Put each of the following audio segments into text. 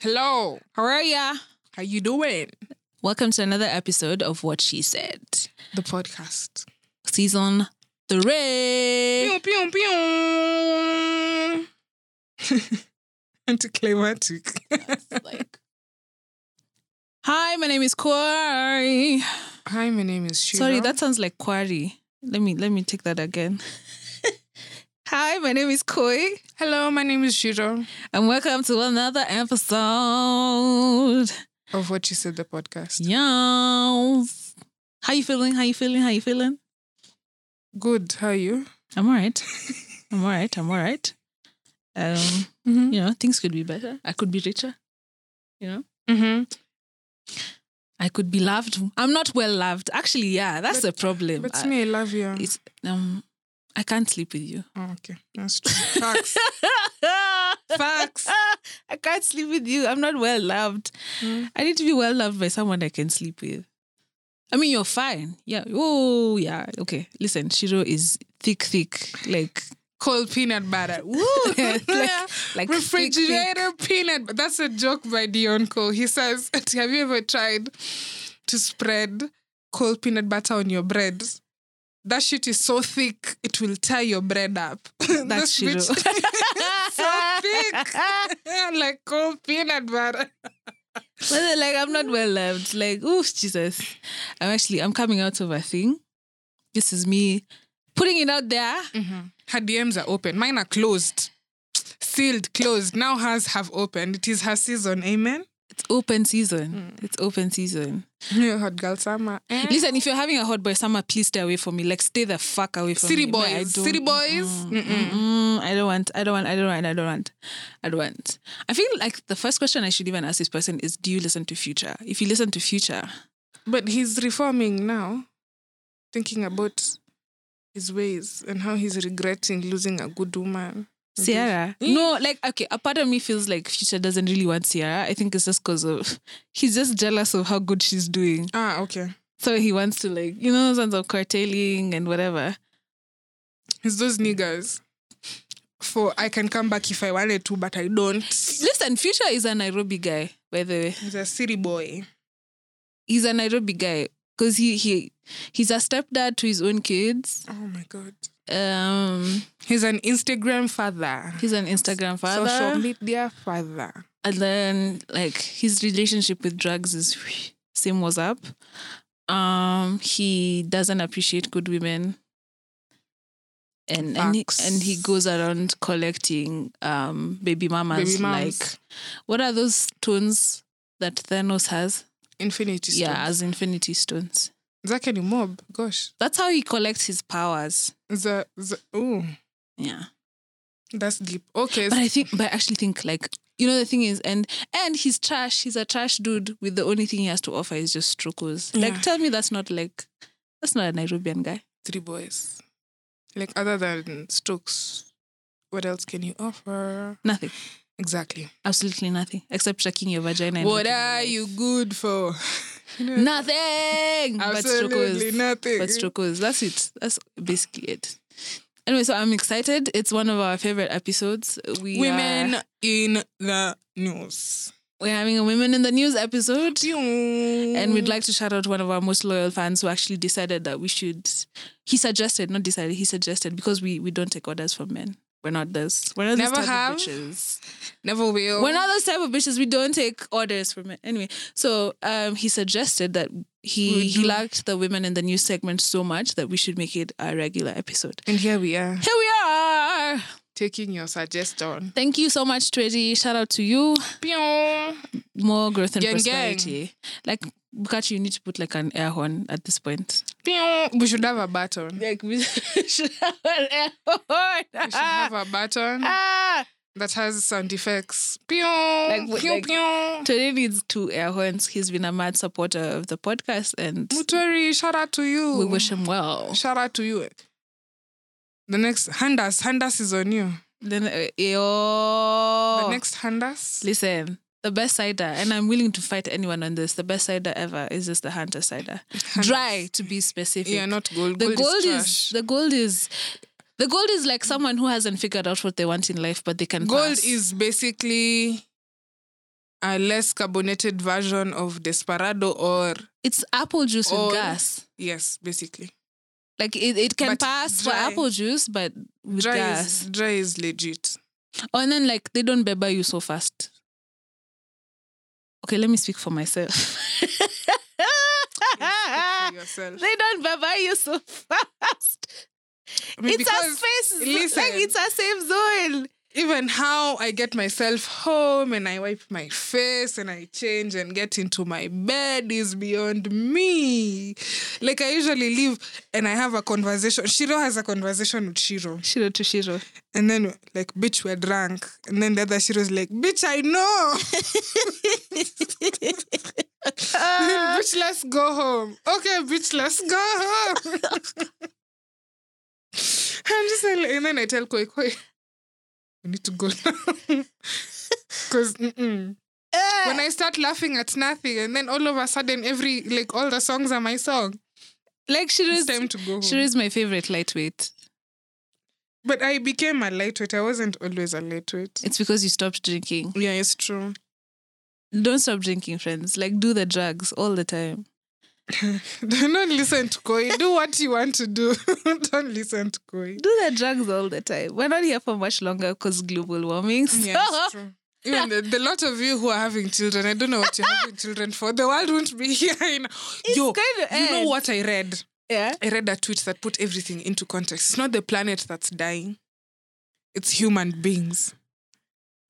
Hello. How are ya? How you doing? Welcome to another episode of What She Said, the podcast, season 3. Pew, pew, pew. Anticlimactic. That's like. Hi, my name is Quarry. Hi, my name is Shira. Sorry, that sounds like Quarry. Let me take that again. Hi, my name is Koi. Hello, my name is Shiro. And welcome to another episode of What You Said, the podcast. Yes. How you feeling? Good. How are you? I'm all right. Mm-hmm. You know, things could be better. I could be richer. You know? Mm-hmm. I could be loved. I'm not well loved. Actually, yeah, that's the problem. But me, I love you. It's, I can't sleep with you. Oh, okay. That's true. Facts. Facts. I can't sleep with you. I'm not well loved. Mm. I need to be well loved by someone I can sleep with. I mean, you're fine. Yeah. Oh, yeah. Okay. Listen, Shiro is thick. Like cold peanut butter. Woo. like refrigerator thick. Peanut butter. That's a joke by Dion Cole. He says, have you ever tried to spread cold peanut butter on your bread? That shit is so thick, it will tear your bread up. That's Shiro. So thick. Like cold peanut butter. But like, I'm not well loved. Like, oh, Jesus. I'm coming out of a thing. This is me putting it out there. Mm-hmm. Her DMs are open. Mine are closed. Sealed, closed. Now hers have opened. It is her season. Amen. It's open season. Mm. It's open season. You're hot girl summer. Listen, if you're having a hot boy summer, please stay away from me. Like, stay the fuck away from me. City boys. I don't want. I feel like the first question I should even ask this person is, do you listen to Future? If you listen to Future. But he's reforming now, thinking about his ways and how he's regretting losing a good woman. Ciara. No, like, okay, a part of me feels like Future doesn't really want Ciara. I think it's just because of... He's just jealous of how good she's doing. Ah, okay. So he wants to, like, you know, sense of curtailing and whatever. It's those niggas. For I can come back if I wanted to, but I don't. Listen, Future is a Nairobi guy, by the way. He's a city boy. He's a Nairobi guy. Because he's a stepdad to his own kids. Oh, my God. He's an Instagram father. Social media father. And then, like, his relationship with drugs is same was up. He doesn't appreciate good women. And he goes around collecting baby mamas. Like, what are those stones that Thanos has? Infinity stones. Yeah, as infinity stones. Zakani mob, gosh. That's how he collects his powers. Oh. Yeah. That's deep. Okay. But I actually think like, you know, the thing is, and he's trash. He's a trash dude with the only thing he has to offer is just strokos. Yeah. Like, tell me that's not a Nairobian guy. Three boys. Like, other than strokes, what else can you offer? Nothing. Exactly. Absolutely nothing. Except sucking your vagina. What are you good for? Nothing. Absolutely nothing. But strokos. That's it. That's basically it. Anyway, so I'm excited. It's one of our favorite episodes. Women in the News. We're having a Women in the News episode. And we'd like to shout out one of our most loyal fans who actually decided that we should... He suggested, because we don't take orders from men. We're not those. We're not those type of bitches. Never will. We're not those type of bitches. We don't take orders from it. Anyway, so he suggested that he liked the Women in the News segment so much that we should make it a regular episode. And here we are. Taking your suggestion. Thank you so much, Twitty. Shout out to you. More growth and prosperity. Like, Bukachi, you need to put like an air horn at this point. We should have a button. Like, we should have an air horn. We should have a button that has sound effects. Like, Tori needs 2 air horns. He's been a mad supporter of the podcast. And Mutori, shout out to you. We wish him well. Shout out to you. The next Handas is on you. The next Handas. Listen. The best cider, and I'm willing to fight anyone on this. The best cider ever is just the Hunter cider. Dry, to be specific. Yeah, not gold. The gold is like someone who hasn't figured out what they want in life, but they can. Gold is basically a less carbonated version of Desperado or... It's apple juice with gas. Yes, basically. Like, it can pass for apple juice, but with gas. Dry is legit. Oh, and then, like, they don't beba you so fast. Okay, let me speak for myself. They don't baba you so fast. I mean, it's a space. Listen, like, it's a safe zone. Even how I get myself home and I wipe my face and I change and get into my bed is beyond me. Like, I usually leave and I have a conversation. Shiro has a conversation with Shiro. Shiro to Shiro. And then, like, bitch, we're drunk. And then the other Shiro's like, bitch, I know. Bitch, let's go home. Okay, bitch, let's go home. I'm just like, and then I tell Khloe, Khloe, we need to go now. Because when I start laughing at nothing, and then all of a sudden, all the songs are my song. Like, Shiro's time to go home. Shiro's my favorite lightweight. But I became a lightweight. I wasn't always a lightweight. It's because you stopped drinking. Yeah, it's true. Don't stop drinking, friends. Like, do the drugs all the time. Do not listen to Koi. Do what you want to do. Don't listen to Koi. Do the drugs all the time. We're not here for much longer because global warming. So. Yeah, it's true. Even the lot of you who are having children, I don't know what you're having children for. The world won't be here. You know what I read? Yeah. I read a tweet that put everything into context. It's not the planet that's dying. It's human beings.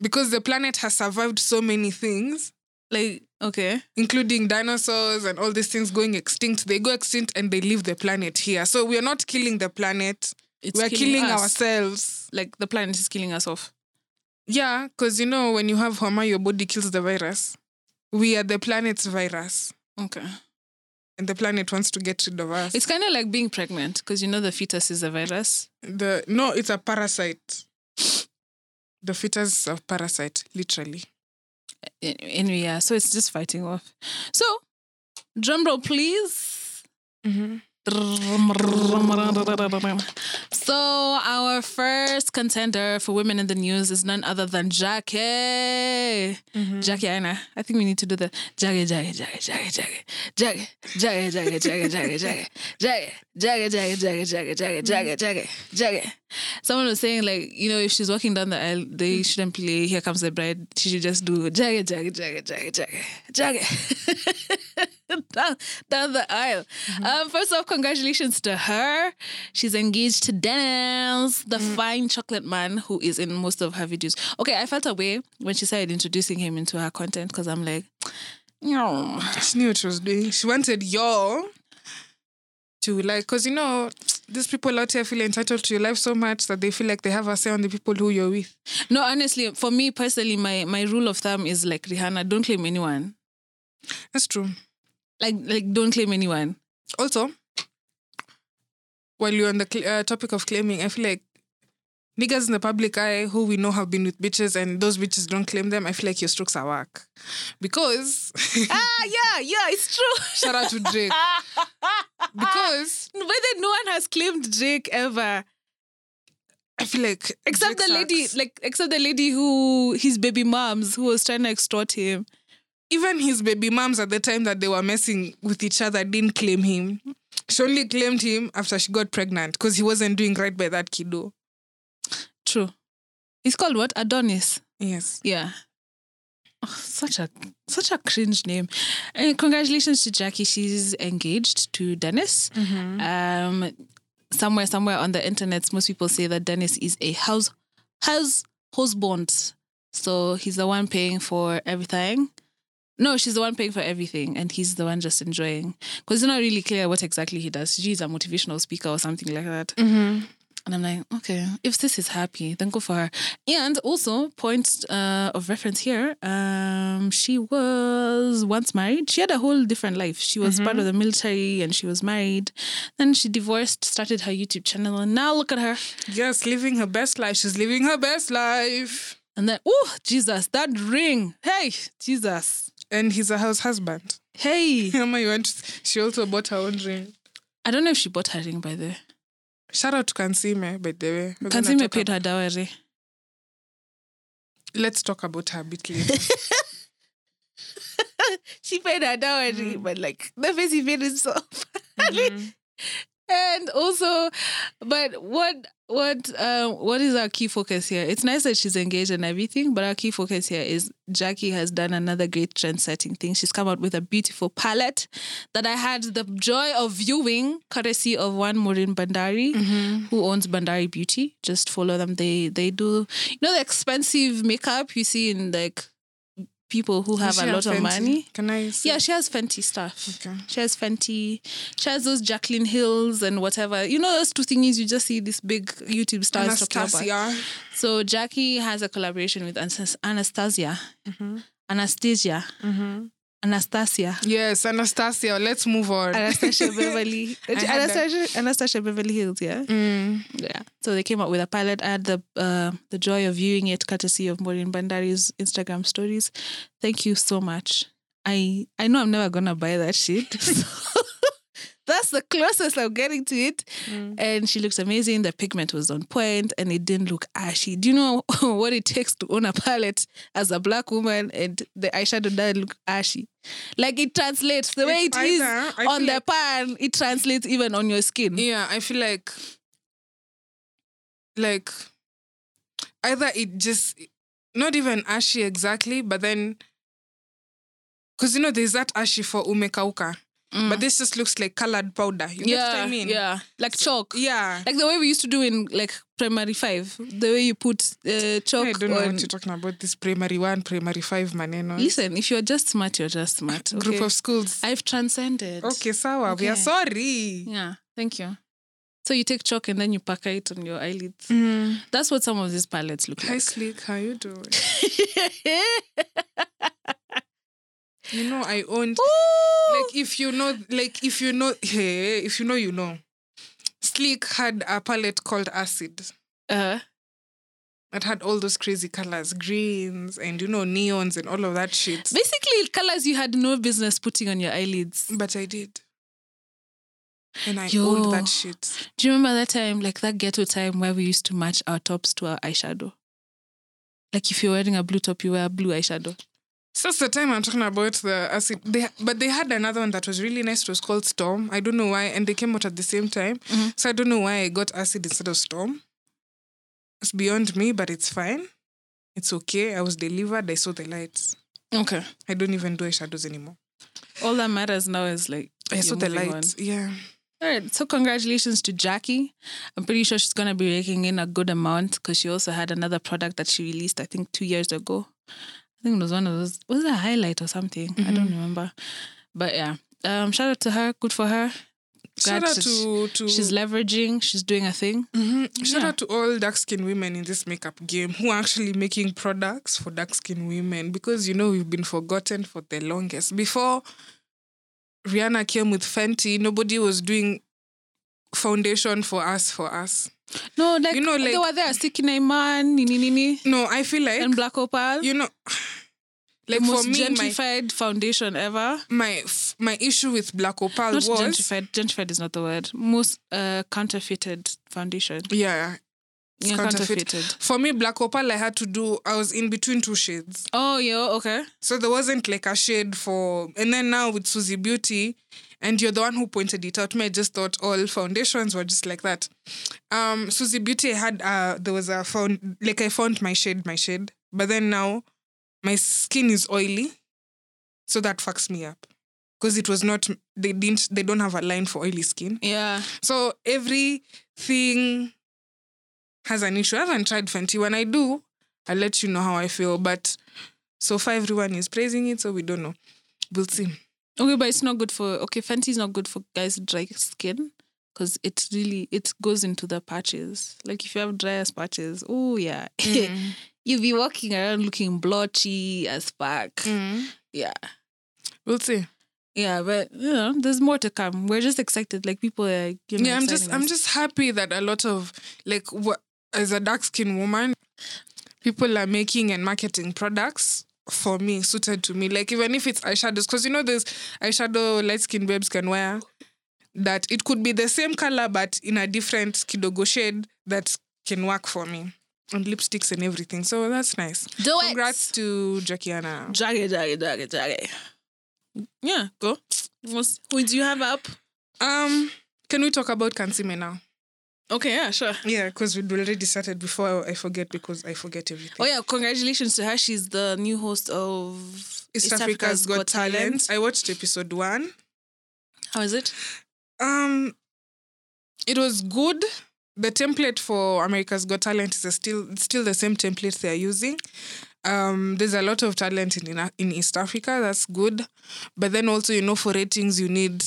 Because the planet has survived so many things. Like, okay. Including dinosaurs and all these things going extinct. They go extinct and they leave the planet here. So we are not killing the planet. We're killing ourselves. Like, the planet is killing us off. Yeah, because, when you have Homa, your body kills the virus. We are the planet's virus. Okay. And the planet wants to get rid of us. It's kind of like being pregnant because, the fetus is a virus. No, it's a parasite. The fetus is a parasite, literally. Anyway, yeah, so it's just fighting off. So, drum roll, please. Mm-hmm. So, our first contender for Women in the News is none other than Jackie. Mm-hmm. Jackie Aina. I think we need to do the Jackie. Someone was saying, if she's walking down the aisle, they shouldn't play Here Comes the Bride. She should just do Jackie. Down the aisle. Mm-hmm. First off, congratulations to her. She's engaged to Dennis, the fine chocolate man who is in most of her videos. Okay, I felt a way when she started introducing him into her content because I'm like, no. She knew what she was doing. She wanted y'all to because these people out here feel entitled to your life so much that they feel like they have a say on the people who you're with. No, honestly, for me personally, my rule of thumb is like Rihanna, don't claim anyone. That's true. Like don't claim anyone. Also, while you're on the topic of claiming, I feel like niggas in the public eye who we know have been with bitches and those bitches don't claim them, I feel like your strokes are whack. Because... yeah, it's true. Shout out to Drake. Because... Whether no one has claimed Drake ever. I feel like... Except Drake the lady who... His baby moms who was trying to extort him. Even his baby moms at the time that they were messing with each other didn't claim him. She only claimed him after she got pregnant because he wasn't doing right by that kiddo. True. He's called what? Adonis. Yes. Yeah. Oh, such a cringe name. And congratulations to Jackie. She's engaged to Dennis. Mm-hmm. Somewhere on the internet, most people say that Dennis is a house husband. So he's the one paying for everything. No, she's the one paying for everything and he's the one just enjoying. Because it's not really clear what exactly he does. She's a motivational speaker or something like that. Mm-hmm. And I'm like, okay, if this is happy, then go for her. And also, point of reference here, she was once married. She had a whole different life. She was part of the military and she was married. Then she divorced, started her YouTube channel, and now look at her. Yes, living her best life. She's living her best life. And then, oh, Jesus, that ring. Hey, Jesus. And he's a house husband. Hey. She also bought her own ring. I don't know if she bought her ring, by the way. Shout out to Kansime, by the way. Kansime paid her dowry. Let's talk about her a bit later. she paid her dowry, but like the face he paid himself. And also, but what is our key focus here? It's nice that she's engaged and everything, but our key focus here is Jackie has done another great trend-setting thing. She's come out with a beautiful palette that I had the joy of viewing, courtesy of one Maureen Bandari, who owns Bandari Beauty. Just follow them. They do, you know, the expensive makeup you see in like people who have a lot of money. Can I see? Yeah, she has Fenty stuff. Okay. She has Fenty. She has those Jacqueline Hills and whatever. You know those two thingies you just see these big YouTube stars talking about. So Jackie has a collaboration with Anastasia. Anastasia. Anastasia. Yes, Anastasia. Let's move on. Anastasia Beverly. Anastasia Beverly Hills, yeah? Yeah. So they came up with a pilot. I had the joy of viewing it courtesy of Maureen Bandari's Instagram stories. Thank you so much. I know I'm never going to buy that shit. So that's the closest I'm getting to it. And she looks amazing. The pigment was on point and it didn't look ashy. Do you know what it takes to own a palette as a black woman and the eyeshadow doesn't look ashy? Like it translates. The way it is on the pan, it translates even on your skin. Yeah, I feel like either it just, not even ashy exactly, but then, because you know there's that ashy for umekauka. But this just looks like coloured powder. You get what I mean? Yeah, like chalk. Yeah. Like the way we used to do in like primary 5. The way you put chalk on... I don't know what you're talking about. This primary 1, primary 5 maneno. Listen, if you're just smart, you're just smart. Okay. Group of schools. I've transcended. Okay, sawa. Okay. We are sorry. Yeah, thank you. So you take chalk and then you pack it on your eyelids. That's what some of these palettes look like. Hi, Sleek. How you doing? You know, I owned... Ooh. If you know. Sleek had a palette called Acid. That had all those crazy colors. Greens and, you know, neons and all of that shit. Basically, colors you had no business putting on your eyelids. But I did. And I owned that shit. Do you remember that time, like that ghetto time where we used to match our tops to our eyeshadow? Like if you're wearing a blue top, you wear a blue eyeshadow. So that's the time I'm talking about the Acid. But they had another one that was really nice. It was called Storm. I don't know why. And they came out at the same time. So I don't know why I got Acid instead of Storm. It's beyond me, but it's fine. It's okay. I was delivered. I saw the lights. Okay. I don't even do eyeshadows anymore. All that matters now is like... I saw the lights. On. Yeah. All right. So congratulations to Jackie. I'm pretty sure she's going to be raking in a good amount because she also had another product that she released, I think, 2 years ago. I think it was one of those... Was it a highlight or something? I don't remember. But yeah. Shout out to her. Good for her. Shout out to... She's leveraging. She's doing a thing. Shout out to all dark-skinned women in this makeup game who are actually making products for dark-skinned women because, you know, we've been forgotten for the longest. Before Rihanna came with Fenty, nobody was doing foundation for us. No, like, you know, like they were there, Sticky Man, Nini. No, I feel like... And Black Opal. You know... Like the most gentrified foundation ever. My issue with Black Opal was... Not gentrified. Gentrified is not the word. Most counterfeited foundation. Yeah, counterfeited. For me, Black Opal, I was in between two shades. Oh, yeah, okay. So there wasn't like a shade for... And then now with Suzy Beauty... And you're the one who pointed it out. I just thought all foundations were just like that. Suzy Beauty had I found my shade. But then now my skin is oily. So that fucks me up. Because it was not, they don't have a line for oily skin. Yeah. So everything has an issue. I haven't tried Fenty. When I do, I'll let you know how I feel. But so far everyone is praising it. So we don't know. We'll see. Okay, but it's not good for... Okay, Fenty is not good for guys' dry skin because it goes into the patches. Like, if you have dry as patches, oh, yeah. You'll be walking around looking blotchy as fuck. Yeah. We'll see. Yeah, but, you know, there's more to come. We're just excited. Like, people are... You know, yeah, I'm just happy that a lot of... Like, as a dark-skinned woman, people are making and marketing products... For me, suited to me. Like, even if it's eyeshadows, because you know there's eyeshadow light-skinned babes can wear that it could be the same color but in a different kidogo shade that can work for me. And lipsticks and everything. So that's nice. Congrats to Jackie Aina. Jackie. Yeah, go. Who do you have up? Can we talk about Kansime now? Okay, yeah, sure. Yeah, because we already started before I forget, because I forget everything. Oh yeah, congratulations to her. She's the new host of East Africa's Got Talent. I watched episode 1. How is it? It was good. The template for America's Got Talent is still the same template they're using. There's a lot of talent in East Africa. That's good. But then also, you know, for ratings, you need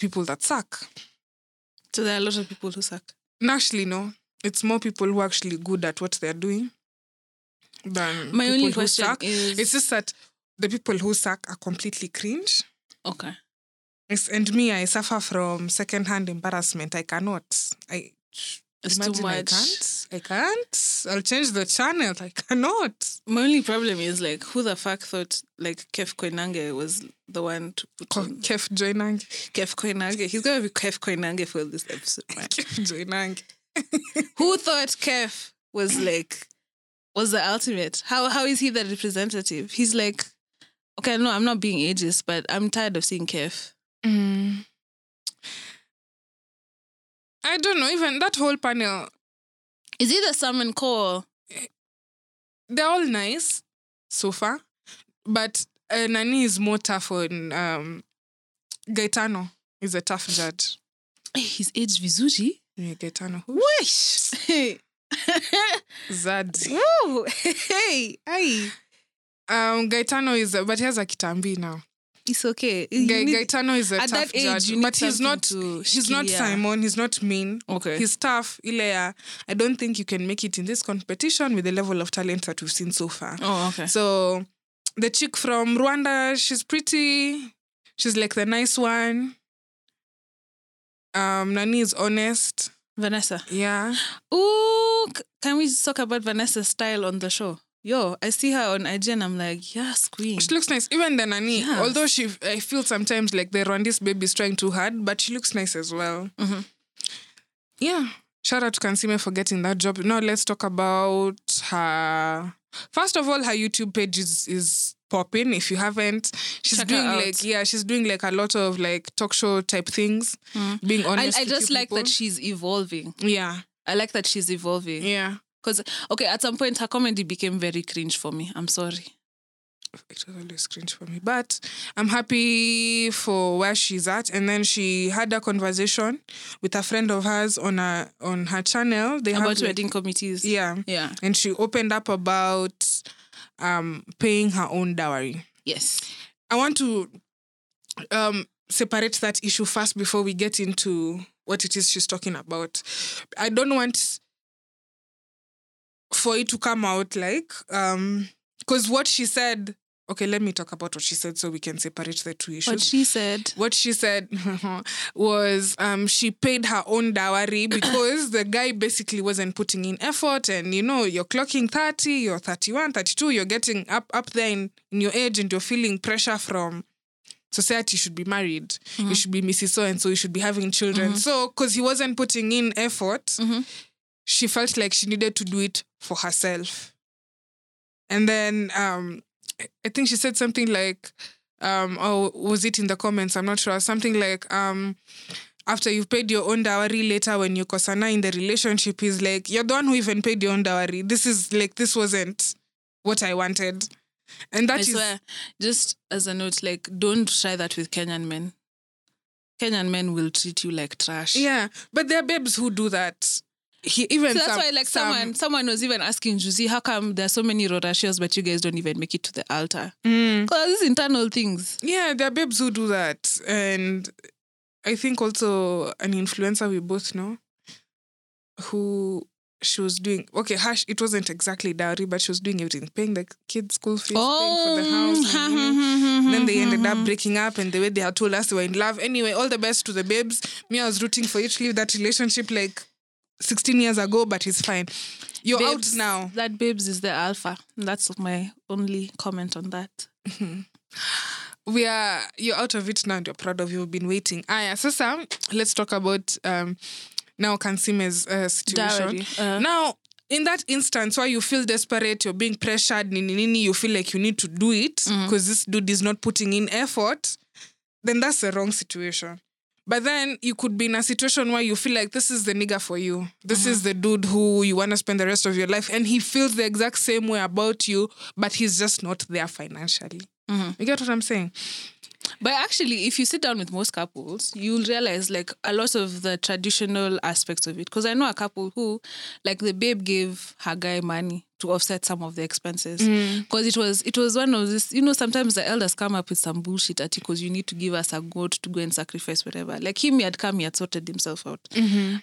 people that suck. So there are a lot of people who suck? Actually, no. It's more people who are actually good at what they're doing than my people only question who suck. It's just that the people who suck are completely cringe. Okay. And me, I suffer from second-hand embarrassment. I cannot. It's too much. I can't. I'll change the channel. I cannot. My only problem is, like, who the fuck thought, like, Kef Koinange was the one to put Kef Joinange. Kef Koinange. He's going to be Kef Koinange for this episode, man. Kef Joinange. Who thought Kef was, like, was the ultimate? How is he the representative? He's like, okay, no, I'm not being ageist, but I'm tired of seeing Kef. Mm. I don't know, even that whole panel. Is it the Salmon Core? They're all nice so far, but Nani is more tough on Gaetano. He's a tough judge. He's aged vizuri. Yeah, Gaetano. Wish! Hey. Zad. Woo! Hey! Aye. Gaetano is, but he has a kitambi now. It's okay. Gaetano is a tough judge, but he's not Simon. He's not mean. Okay. He's tough. I don't think you can make it in this competition with the level of talent that we've seen so far. Oh, okay. So the chick from Rwanda, she's pretty. She's like the nice one. Nani is honest. Vanessa. Yeah. Ooh, can we talk about Vanessa's style on the show? Yo, I see her on IG and I'm like, yes, queen. She looks nice. Even the Nani, yeah. Although I feel sometimes like the Rwandese baby is trying too hard, but she looks nice as well. Mm-hmm. Yeah. Shout out to Kansime for getting that job. Now let's talk about her. First of all, her YouTube page is popping. If you haven't, she's doing a lot of like talk show type things. Mm-hmm. Being honest. I just like people. That she's evolving. Yeah. I like that she's evolving. Yeah. Because, okay, at some point, her comedy became very cringe for me. I'm sorry. It was always cringe for me. But I'm happy for where she's at. And then she had a conversation with a friend of hers on her channel. They about wedding committees. Yeah. Yeah. And she opened up about paying her own dowry. Yes. I want to separate that issue first before we get into what it is she's talking about. I don't want... for it to come out like... Because what she said... Okay, let me talk about what she said so we can separate the two issues. What she said was she paid her own dowry because the guy basically wasn't putting in effort and, you know, you're clocking 30, you're 31, 32, you're getting up there in your age and you're feeling pressure from society. You should be married. Mm-hmm. You should be Mrs. So-and-so. You should be having children. Mm-hmm. So, because he wasn't putting in effort... Mm-hmm. She felt like she needed to do it for herself. And then I think she said something like, or was it in the comments? I'm not sure. Something like, after you've paid your own dowry later when you kosana in the relationship, is like, you're the one who even paid your own dowry. This wasn't what I wanted. And that I swear, just as a note, like, don't try that with Kenyan men. Kenyan men will treat you like trash. Yeah, but there are babes who do that. Someone was even asking Juzi, how come there are so many Rorashios but you guys don't even make it to the altar? Because these internal things. Yeah, there are babes who do that. And I think also an influencer we both know who she was doing... Okay, it wasn't exactly dowry, but she was doing everything. Paying the kids' school fees, paying for the house. And then they ended up breaking up and the way they had told us they were in love. Anyway, all the best to the babes. Me, I was rooting for you to leave that relationship 16 years ago, but it's fine. You're babes, out now. That babes is the alpha. That's my only comment on that. Mm-hmm. You're out of it now and you're proud of you. You've been waiting. Yeah. So Sam, let's talk about now Kansime's situation. Now, in that instance, why you feel desperate, you're being pressured, you feel like you need to do it because this dude is not putting in effort. then that's the wrong situation. But then you could be in a situation where you feel like this is the nigga for you. This is the dude who you want to spend the rest of your life. And he feels the exact same way about you, but he's just not there financially. You get what I'm saying? But actually, if you sit down with most couples, you'll realize like a lot of the traditional aspects of it. Because I know a couple who, like, the babe gave her guy money to offset some of the expenses. Because it was one of this, you know, sometimes the elders come up with some bullshit at you because you need to give us a goat to go and sacrifice whatever. Like him, he had come, he had sorted himself out.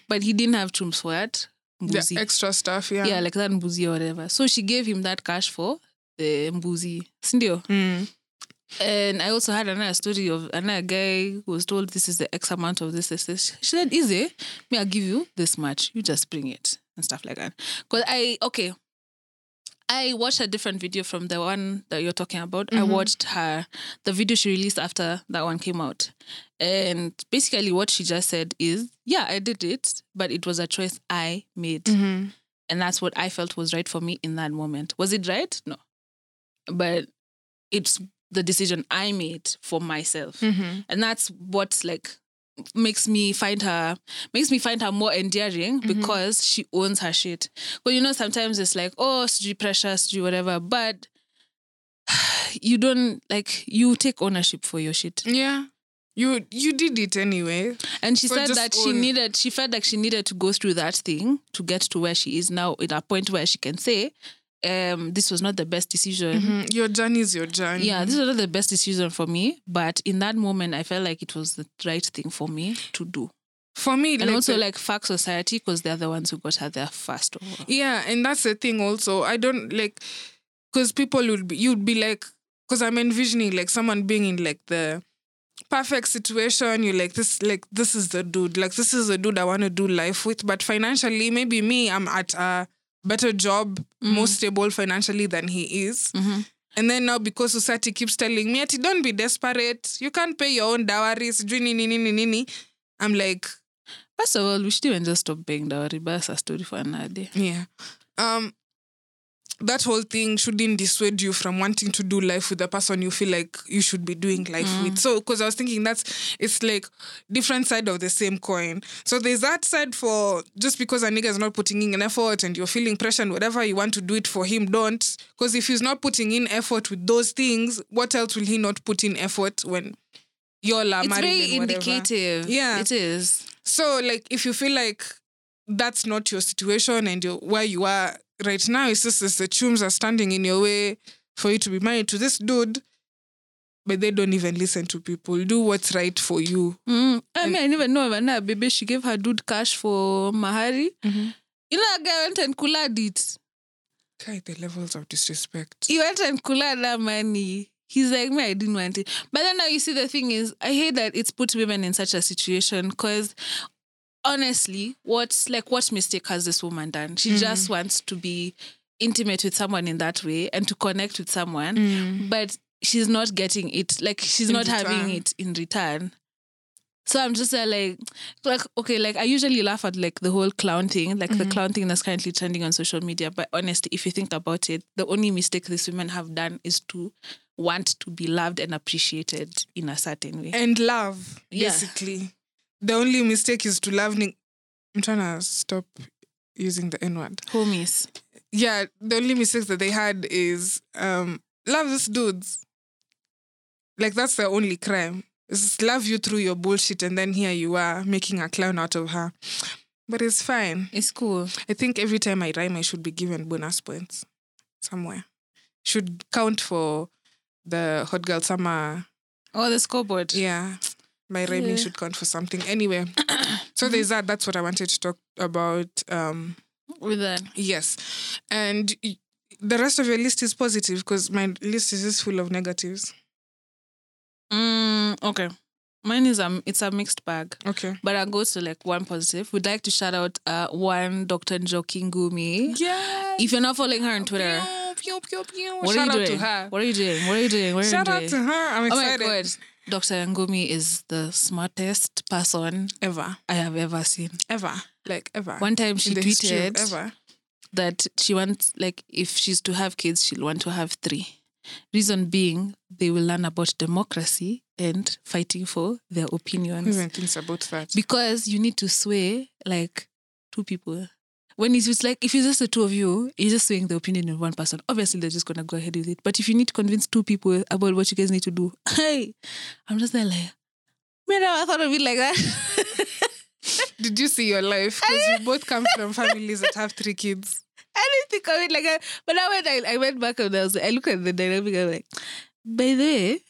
But he didn't have chums for that. The extra stuff, yeah. Yeah, like that mbuzi or whatever. So she gave him that cash for the mbuzi. Sindio? And I also had another story of another guy who was told this is the X amount of this. She said, easy, me, I'll give you this much. You just bring it and stuff like that. Because I watched a different video from the one that you're talking about. I watched the video she released after that one came out. And basically what she just said is, yeah, I did it, but it was a choice I made. And that's what I felt was right for me in that moment. Was it right? No. But it's the decision I made for myself. And that's what like makes me find her more endearing, because she owns her shit. But you know, sometimes it's like, oh, SG pressure, SG whatever, but you don't, like, you take ownership for your shit. Yeah. You did it anyway. And she said that she felt like she needed to go through that thing to get to where she is now, at a point where she can say, this was not the best decision. Your journey is your journey. Yeah, this was not the best decision for me. But in that moment, I felt like it was the right thing for me to do. For me, and like also like fuck society, because they're the ones who got her there first. Yeah, and that's the thing also. I don't like, because people you'd be like, because I'm envisioning like someone being in like the perfect situation. You're like this is the dude. Like this is the dude I want to do life with. But financially, maybe me, I'm at a better job, more stable financially than he is. And then now, because society keeps telling me, don't be desperate, you can't pay your own dowries, I'm like, first of all, we should even just stop paying dowry, but that's a story for another day. Yeah. That whole thing shouldn't dissuade you from wanting to do life with the person you feel like you should be doing life with. So, because I was thinking it's like different side of the same coin. So there's that side for just because a nigga is not putting in an effort and you're feeling pressure and whatever you want to do it for him, don't. Because if he's not putting in effort with those things, what else will he not put in effort when y'all are married and whatever? It's very indicative. Yeah. It is. So, like, if you feel like that's not your situation and you're where you are right now, it's just the chums are standing in your way for you to be married to this dude, but they don't even listen to people. Do what's right for you. I mean, I never know if another baby, she gave her dude cash for mahari. You know, a guy went and kulad it. Guy, the levels of disrespect. He went and kulad that money. He's like, me, I didn't want it. But then now you see, the thing is, I hate that it's put women in such a situation, because honestly, what mistake has this woman done? She just wants to be intimate with someone in that way and to connect with someone, but she's not getting it. Like, she's not having it in return. So I'm just like, okay, like, I usually laugh at like the whole clown thing, like the clown thing that's currently trending on social media. But honestly, if you think about it, the only mistake these women have done is to want to be loved and appreciated in a certain way. And love, basically. The only mistake is to love. I'm trying to stop using the N word. Homies. Yeah, the only mistake that they had is love these dudes. Like, that's the only crime. It's love you through your bullshit, and then here you are making a clown out of her. But it's fine. It's cool. I think every time I rhyme, I should be given bonus points somewhere. Should count for the Hot Girl Summer. Oh, the scoreboard. Yeah. My rhyming should count for something. Anyway, so there's that. That's what I wanted to talk about. With that. Yes. And the rest of your list is positive, because my list is just full of negatives. Okay. Mine is, it's a mixed bag. Okay. But I'll go to like one positive. We'd like to shout out one Dr. Njoking Gumi. Yeah. If you're not following her on Twitter. What are you doing? Shout out to her. I'm excited. Oh my God. Dr. Ngomi is the smartest person ever I have ever seen. Ever. Like, ever. One time she tweeted that she wants, like, if she's to have kids, she'll want to have 3. Reason being, they will learn about democracy and fighting for their opinions. Even things about that. Because you need to sway, like, two people. When it's like, if it's just the two of you, you're just swaying the opinion of one person. Obviously, they're just going to go ahead with it. But if you need to convince two people about what you guys need to do, hey, I'm just there like, man, I thought of it like that. Did you see your life? Because we both come from families that have three kids. I didn't think of it like that. But now when I went back and I was like, I looked at the dynamic, I was like, by the way,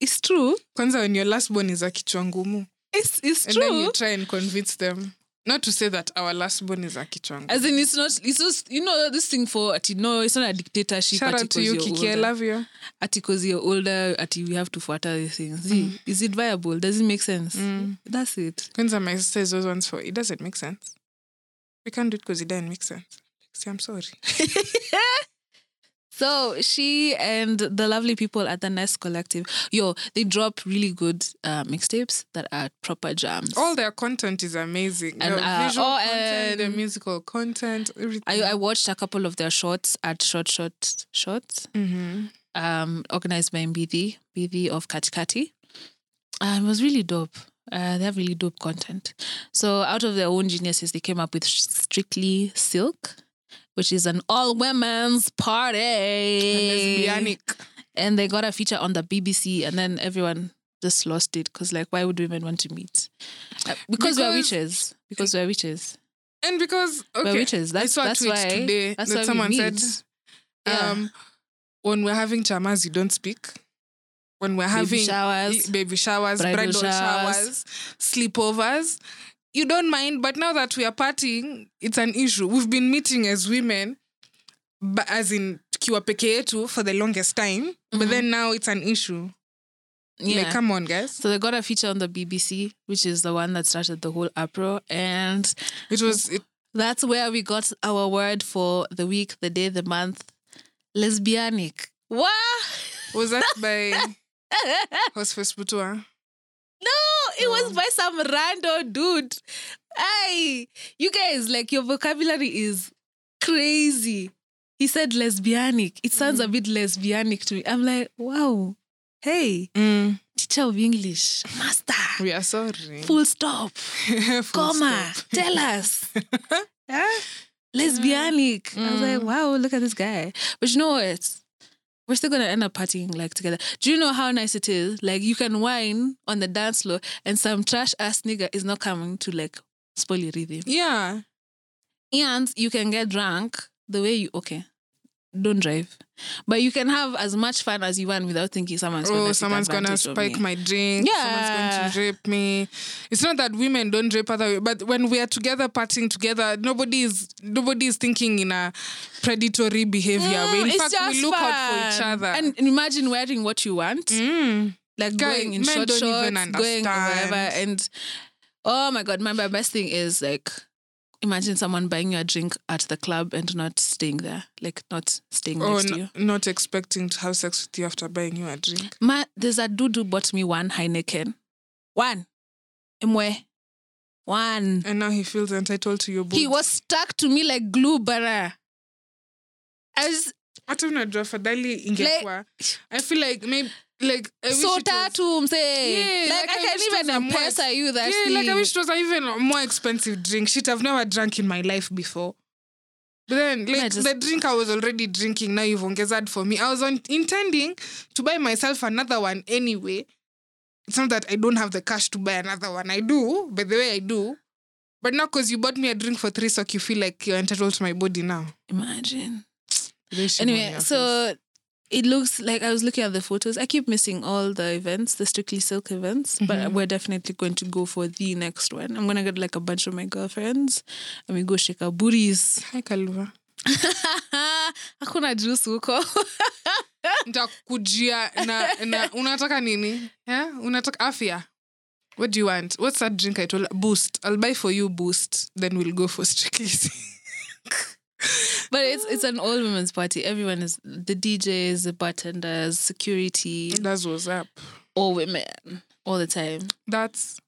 it's true. Kwanza, when your last born is a kichwa ngumu. It's true. And then you try and convince them. Not to say that our last born is a kichwa ngumu. As in, it's just, you know, this thing for, no, it's not a dictatorship. Shout out to you, Kiki, older. I love you. Because you're older, we have to flatter these things. Is it viable? Does it make sense? That's it. Kwanza, my sister is those ones for, it doesn't make sense. We can't do it because it doesn't make sense. I'm sorry. So she and the lovely people at the Nest Collective, they drop really good mixtapes that are proper jams. All their content is amazing. And visual content, their musical content, everything. I watched a couple of their shorts at Shorts. Mm-hmm. Organized by BV of Katikati. It was really dope. They have really dope content. So out of their own geniuses, they came up with Strictly Silk, which is an all-women's party. And lesbianic. And they got a feature on the BBC, and then everyone just lost it because, like, why would women want to meet? Because we're witches. Because we're witches. And because, okay. We're witches. That's why. Today that's that someone said, when we're having chamas, you don't speak. When we're having baby showers, bridal showers, sleepovers, you don't mind. But now that we are partying, it's an issue. We've been meeting as women, but as in kiwa peke yetu for the longest time. Mm-hmm. But then now it's an issue. Yeah. Like, come on, guys. So they got a feature on the BBC, which is the one that started the whole uproar. And that's where we got our word for the week, the day, the month, lesbianic. What? Was that by... No, it was by some random dude. Ay, you guys, like, your vocabulary is crazy. He said lesbianic. It sounds a bit lesbianic to me. I'm like, wow. Hey, teacher of English, master. We are sorry. Full stop. Comma. Stop. Tell us. Huh? Lesbianic. I was like, wow, look at this guy. But you know what? We're still going to end up partying, like, together. Do you know how nice it is? Like, you can whine on the dance floor and some trash-ass nigga is not coming to, like, spoil your rhythm. Yeah. And you can get drunk the way don't drive. But you can have as much fun as you want without thinking someone's going to spike my drink. Yeah. Someone's going to rape me. It's not that women don't rape other women, but when we are together, partying together, nobody is thinking in a predatory behavior way. In fact, we look out for each other. And imagine wearing what you want. Like going in short shorts, going whatever. And oh my God, my best thing is, like, imagine someone buying you a drink at the club and not staying there. Like, not staying next to you. Not expecting to have sex with you after buying you a drink. There's a dude who bought me one Heineken. One. Imwe. One. And now he feels entitled to your boobs. He was stuck to me like glue, bara. I feel like maybe... Like, I wish I can't even impress you that thing. Like, I wish it was an even more expensive drink. Shit, I've never drank in my life before. But then, like, the drink I was already drinking, now you've ongezad for me. I was intending to buy myself another one anyway. It's not that I don't have the cash to buy another one. I do, by the way, I do. But now, because you bought me a drink for 3 sock, you feel like you're entitled to my body now. Imagine. Anyway, so... It looks like I was looking at the photos. I keep missing all the events, the Strictly Silk events, but we're definitely going to go for the next one. I'm going to get like a bunch of my girlfriends and we go shake our booties. Hi, Kaluva. Hakuna juice huko. Nitakujia na unataka nini? Yeah? Unataka afya. What do you want? What's that drink I told? Boost. I'll buy for you Boost. Then we'll go for Strictly Silk. But it's an all women's party. Everyone is the DJs, the bartenders, security. That's what's up. All women, all the time. That's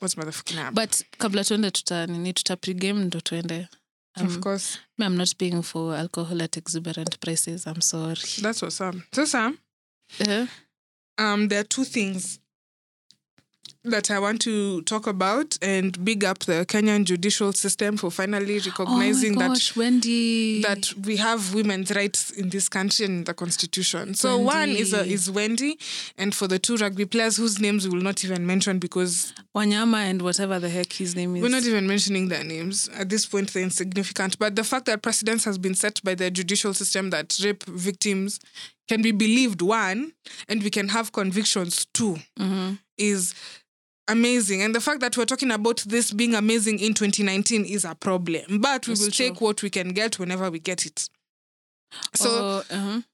what's motherfucking up. But kabla tuende tuta pregame ndo tuende. Of course. I'm not paying for alcohol at exuberant prices. I'm sorry. That's what's up. So Sam, Uh-huh. There are two things that I want to talk about and big up the Kenyan judicial system for finally recognizing that we have women's rights in this country and in the constitution. So one is Wendy, and for the two rugby players whose names we will not even mention because Wanyama and whatever the heck his name is. We're not even mentioning their names. At this point, they're insignificant. But the fact that precedence has been set by the judicial system that rape victims can be believed, one, and we can have convictions, two, mm-hmm. is amazing. And the fact that we're talking about this being amazing in 2019 is a problem. But we will take what we can get whenever we get it. So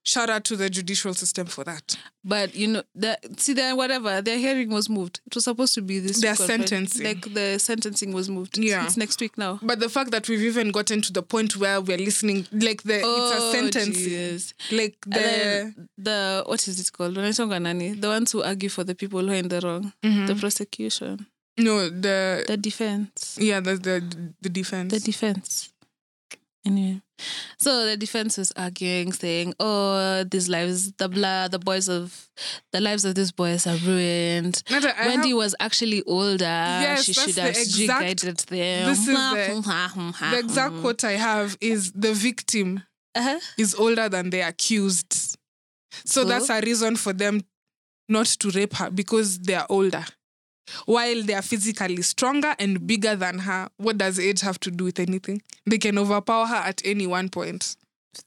shout out to the judicial system for that. But, you know, their hearing was moved. It was supposed to be this week. Their sentencing. The sentencing was moved. Yeah. It's next week now. But the fact that we've even gotten to the point where we're listening, it's a sentencing. Geez. Like the what is it called? The ones who argue for the people who are in the wrong. Mm-hmm. The prosecution. No, the defense. Yeah, the defense. The defense. Anyway, so the defense was arguing, saying, the lives of these boys are ruined. Wendy was actually older. Yes, she should have guided them. This is the exact quote I have is the victim is older than the accused. So that's a reason for them not to rape her because they are older. While they are physically stronger and bigger than her, what does age have to do with anything? They can overpower her at any one point.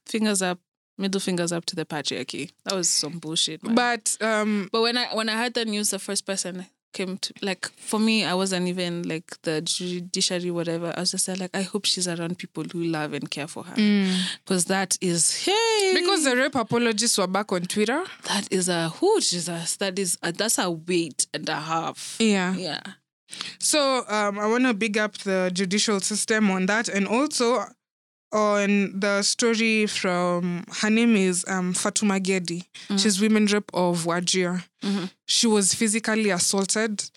Fingers up, middle fingers up to the patriarchy. That was some bullshit, man. But when I heard the news, the first person came to, for me, I wasn't even, the judiciary, whatever. I was just like, I hope she's around people who love and care for her. Because that is, because the rape apologists were back on Twitter. That is that's a weight and a half. Yeah. Yeah. So, I want to big up the judicial system on that. And also on the story from, her name is Fatuma Gedi. Mm-hmm. She's women rep of Wajir. Mm-hmm. She was physically assaulted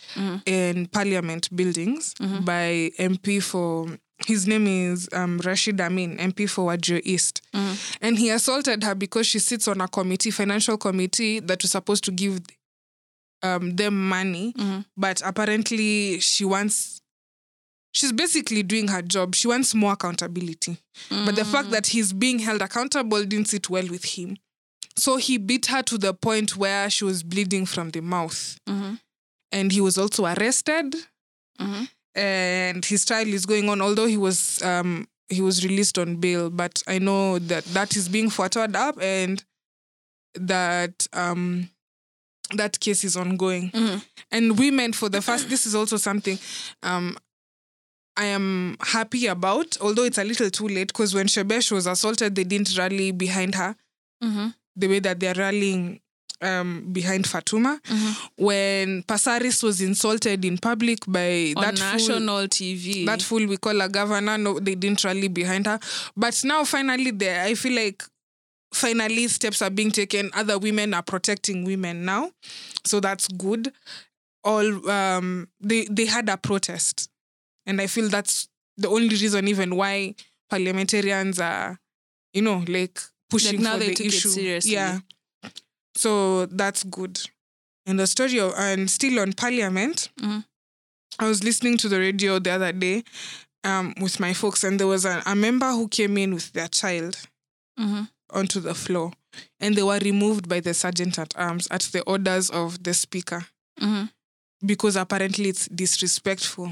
in parliament buildings by MP for, his name is Rashid Amin, MP for Wajir East. Mm-hmm. And he assaulted her because she sits on a committee, financial committee, that was supposed to give them money. Mm-hmm. But apparently she's basically doing her job. She wants more accountability. Mm. But the fact that he's being held accountable didn't sit well with him. So he beat her to the point where she was bleeding from the mouth. Mm-hmm. And he was also arrested. Mm-hmm. And his trial is going on, although he was released on bail. But I know that is being forwarded up and that case is ongoing. Mm-hmm. And women for the first... This is also something... I am happy about, although it's a little too late, because when Shebesh was assaulted, they didn't rally behind her the way that they're rallying behind Fatuma. Mm-hmm. When Pasaris was insulted in public by that fool we call a governor, no, they didn't rally behind her. But now, finally, I feel like finally steps are being taken. Other women are protecting women now. So that's good. All they had a protest. And I feel that's the only reason even why parliamentarians are, pushing now for the issue. It seriously. Yeah. So that's good. And the story, and still on parliament, I was listening to the radio the other day with my folks, and there was a member who came in with their child onto the floor, and they were removed by the sergeant-at-arms at the orders of the speaker because apparently it's disrespectful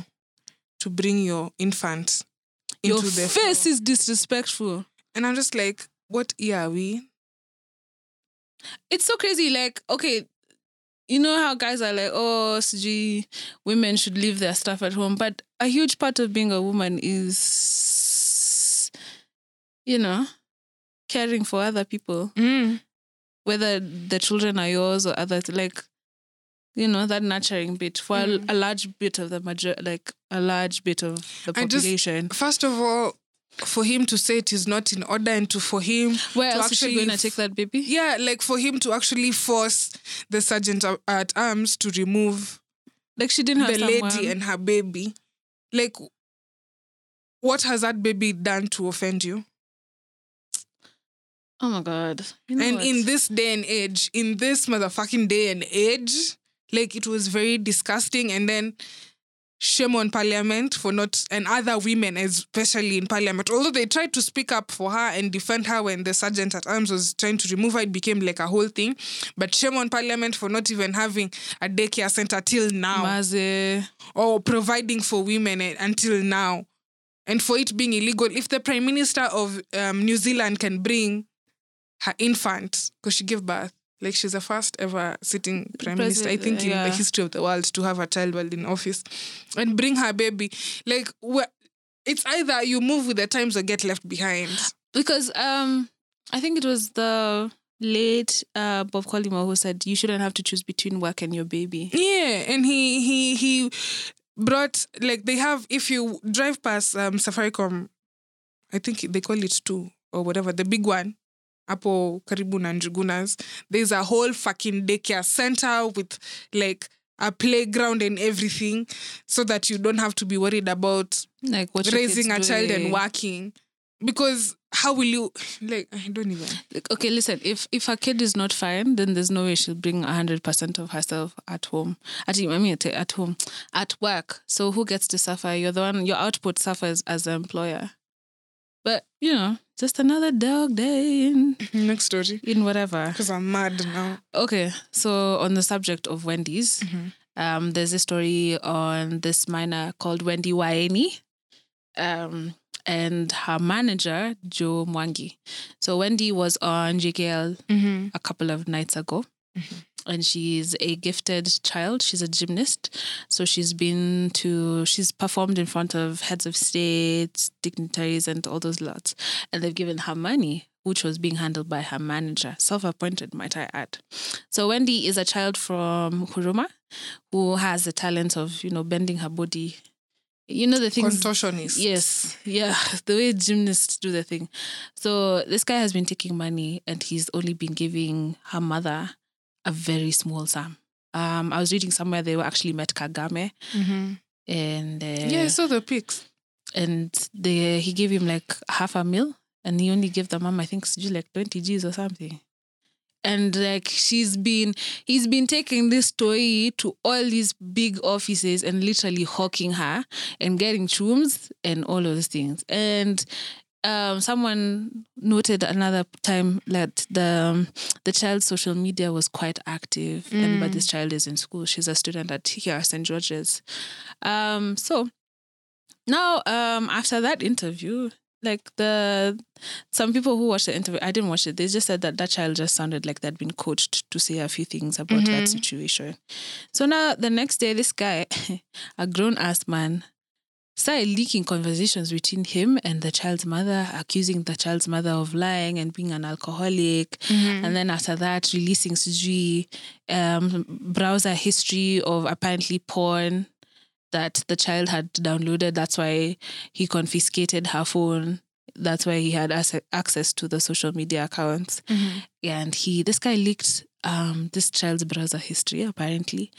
to bring your infant into the face floor. Is disrespectful. And I'm just like, what year are we? It's so crazy. You know how guys are like, oh, SG, women should leave their stuff at home. But a huge part of being a woman is, caring for other people. Mm. Whether the children are yours or others, that nurturing bit for a large bit of the population. First of all, for him to say it is not in order, and for him, where else is she going to take that baby? Yeah, for him to actually force the sergeant at arms to remove, she didn't have the lady and her baby. What has that baby done to offend you? Oh my God. You know and what? In this day and age, in this motherfucking day and age, like it was very disgusting. And then shame on Parliament for not, and other women, especially in Parliament. Although they tried to speak up for her and defend her when the sergeant at arms was trying to remove her, it became like a whole thing. But shame on Parliament for not even having a daycare center till now. Maze. Or providing for women until now. And for it being illegal, if the Prime Minister of New Zealand can bring her infant, because she gave birth, like she's the first ever sitting Prime Minister, I think, in the history of the world to have a child while in office, and bring her baby. Like, it's either you move with the times or get left behind. Because I think it was the late Bob Collymore who said you shouldn't have to choose between work and your baby. Yeah, and he brought, like, they have, if you drive past Safaricom, I think they call it 2 or whatever, the big one, Apo Karibuna and Jugunas, there's a whole fucking daycare center with, like, a playground and everything so that you don't have to be worried about, like, what raising a child and working. Because how will you, like, I don't even... Like, okay, listen, if her kid is not fine, then there's no way she'll bring 100% of herself at home. At work. So who gets to suffer? You're the one, your output suffers as the employer. But, you know, just another dog day in... Next story. In whatever. Because I'm mad now. Okay, so on the subject of Wendy's, there's a story on this minor called Wendy Waeni. And her manager, Joe Mwangi. So Wendy was on JKL a couple of nights ago. Mm-hmm. And she's a gifted child. She's a gymnast. So she's performed in front of heads of states, dignitaries, and all those lots. And they've given her money, which was being handled by her manager, self-appointed, might I add. So Wendy is a child from Huruma who has the talent of, you know, bending her body. You know the thing. Contortionist. Yes. Yeah. The way gymnasts do the thing. So this guy has been taking money and he's only been giving her mother a very small sum. I was reading somewhere they were actually met Kagame. Mm-hmm. And yeah, I saw the pics. And he gave him like $500,000 and he only gave the mom, I think, like 20 G's or something. And like he's been taking this toy to all these big offices and literally hawking her and getting chums and all those things. And someone noted another time that the child's social media was quite active. And but this child is in school. She's a student here at St. George's. So now after that interview. Like some people who watched the interview, I didn't watch it. They just said that child just sounded like they'd been coached to say a few things about that situation. So now the next day, this guy, a grown ass man, started leaking conversations between him and the child's mother, accusing the child's mother of lying and being an alcoholic. And then after that, releasing Suzy browser history of apparently porn that the child had downloaded. That's why he confiscated her phone. That's why he had access to the social media accounts. And this guy leaked this child's browser history, apparently.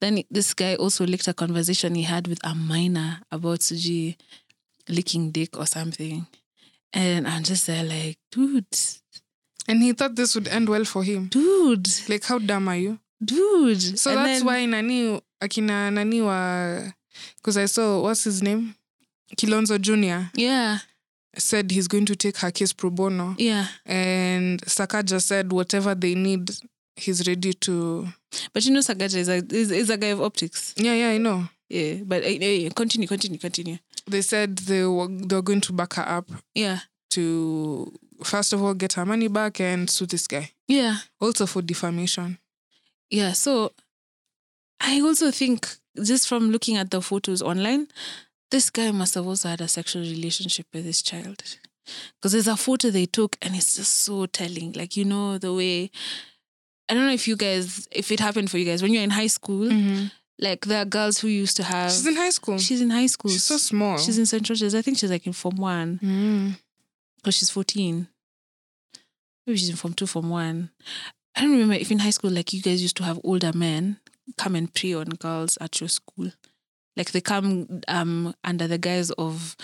Then this guy also leaked a conversation he had with a minor about Suji licking dick or something. And I'm just there like, dude. And he thought this would end well for him. Dude. Like, how dumb are you? Dude. So and that's then, why Nani... Akina Naniwa, because I saw, what's his name? Kilonzo Jr. Yeah. Said he's going to take her case pro bono. Yeah. And Sakaja said whatever they need, he's ready to... But you know Sakaja is a guy of optics. Yeah, I know. Yeah, but continue. They said they were going to back her up. Yeah. To, first of all, get her money back and sue this guy. Yeah. Also for defamation. Yeah, so... I also think, just from looking at the photos online, this guy must have also had a sexual relationship with this child. Because there's a photo they took and it's just so telling. Like, you know, the way... I don't know if it happened for you guys. When you're in high school, like, there are girls who used to have... She's in high school. She's so small. She's in St. George's. I think she's, like, in Form 1. Because she's 14. Maybe she's in Form 2, Form 1. I don't remember if in high school, like, you guys used to have older men come and prey on girls at your school. Like, they come under the guise of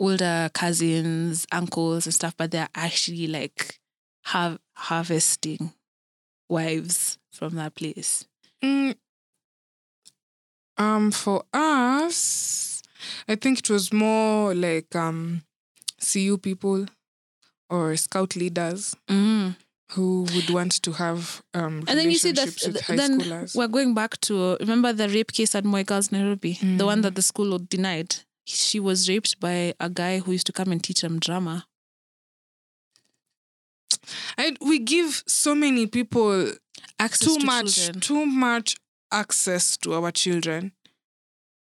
older cousins, uncles and stuff, but they're actually, like, harvesting wives from that place? For us, I think it was more like CU people or scout leaders who would want to have relationships. And then you see that then schoolers. We're going back to, remember the rape case at Moi Girls Nairobi, the one that the school denied. She was raped by a guy who used to come and teach him drama. We give so many people access too much access to our children.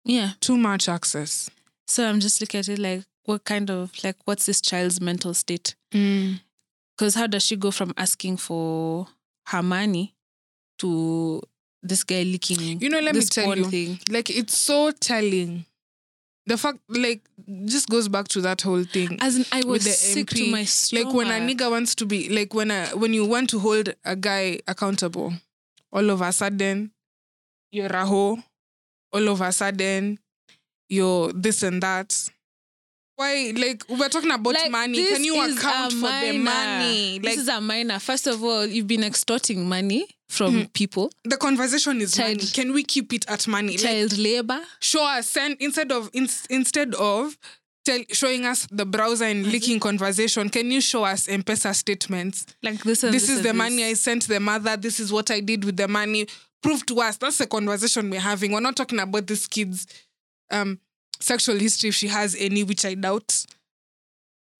Yeah. Too much access. So I'm just looking at it like, what's this child's mental state? Because how does she go from asking for her money to this guy leaking? You know, let me tell you, it's so telling. The fact, just goes back to that whole thing. As in, I was sick to my stomach. Like, when a nigga wants to be, when you want to hold a guy accountable, all of a sudden, you're a hoe. All of a sudden, you're this and that. Why? We're talking about money. Can you account for the money? This is a minor. First of all, you've been extorting money from people. The conversation is money. Can we keep it at money? Child labor. Show us instead of showing us the browser and leaking conversation. Can you show us M-Pesa statements? This is the money I sent the mother. This is what I did with the money. Prove to us. That's the conversation we're having. We're not talking about this kid's sexual history, if she has any, which I doubt.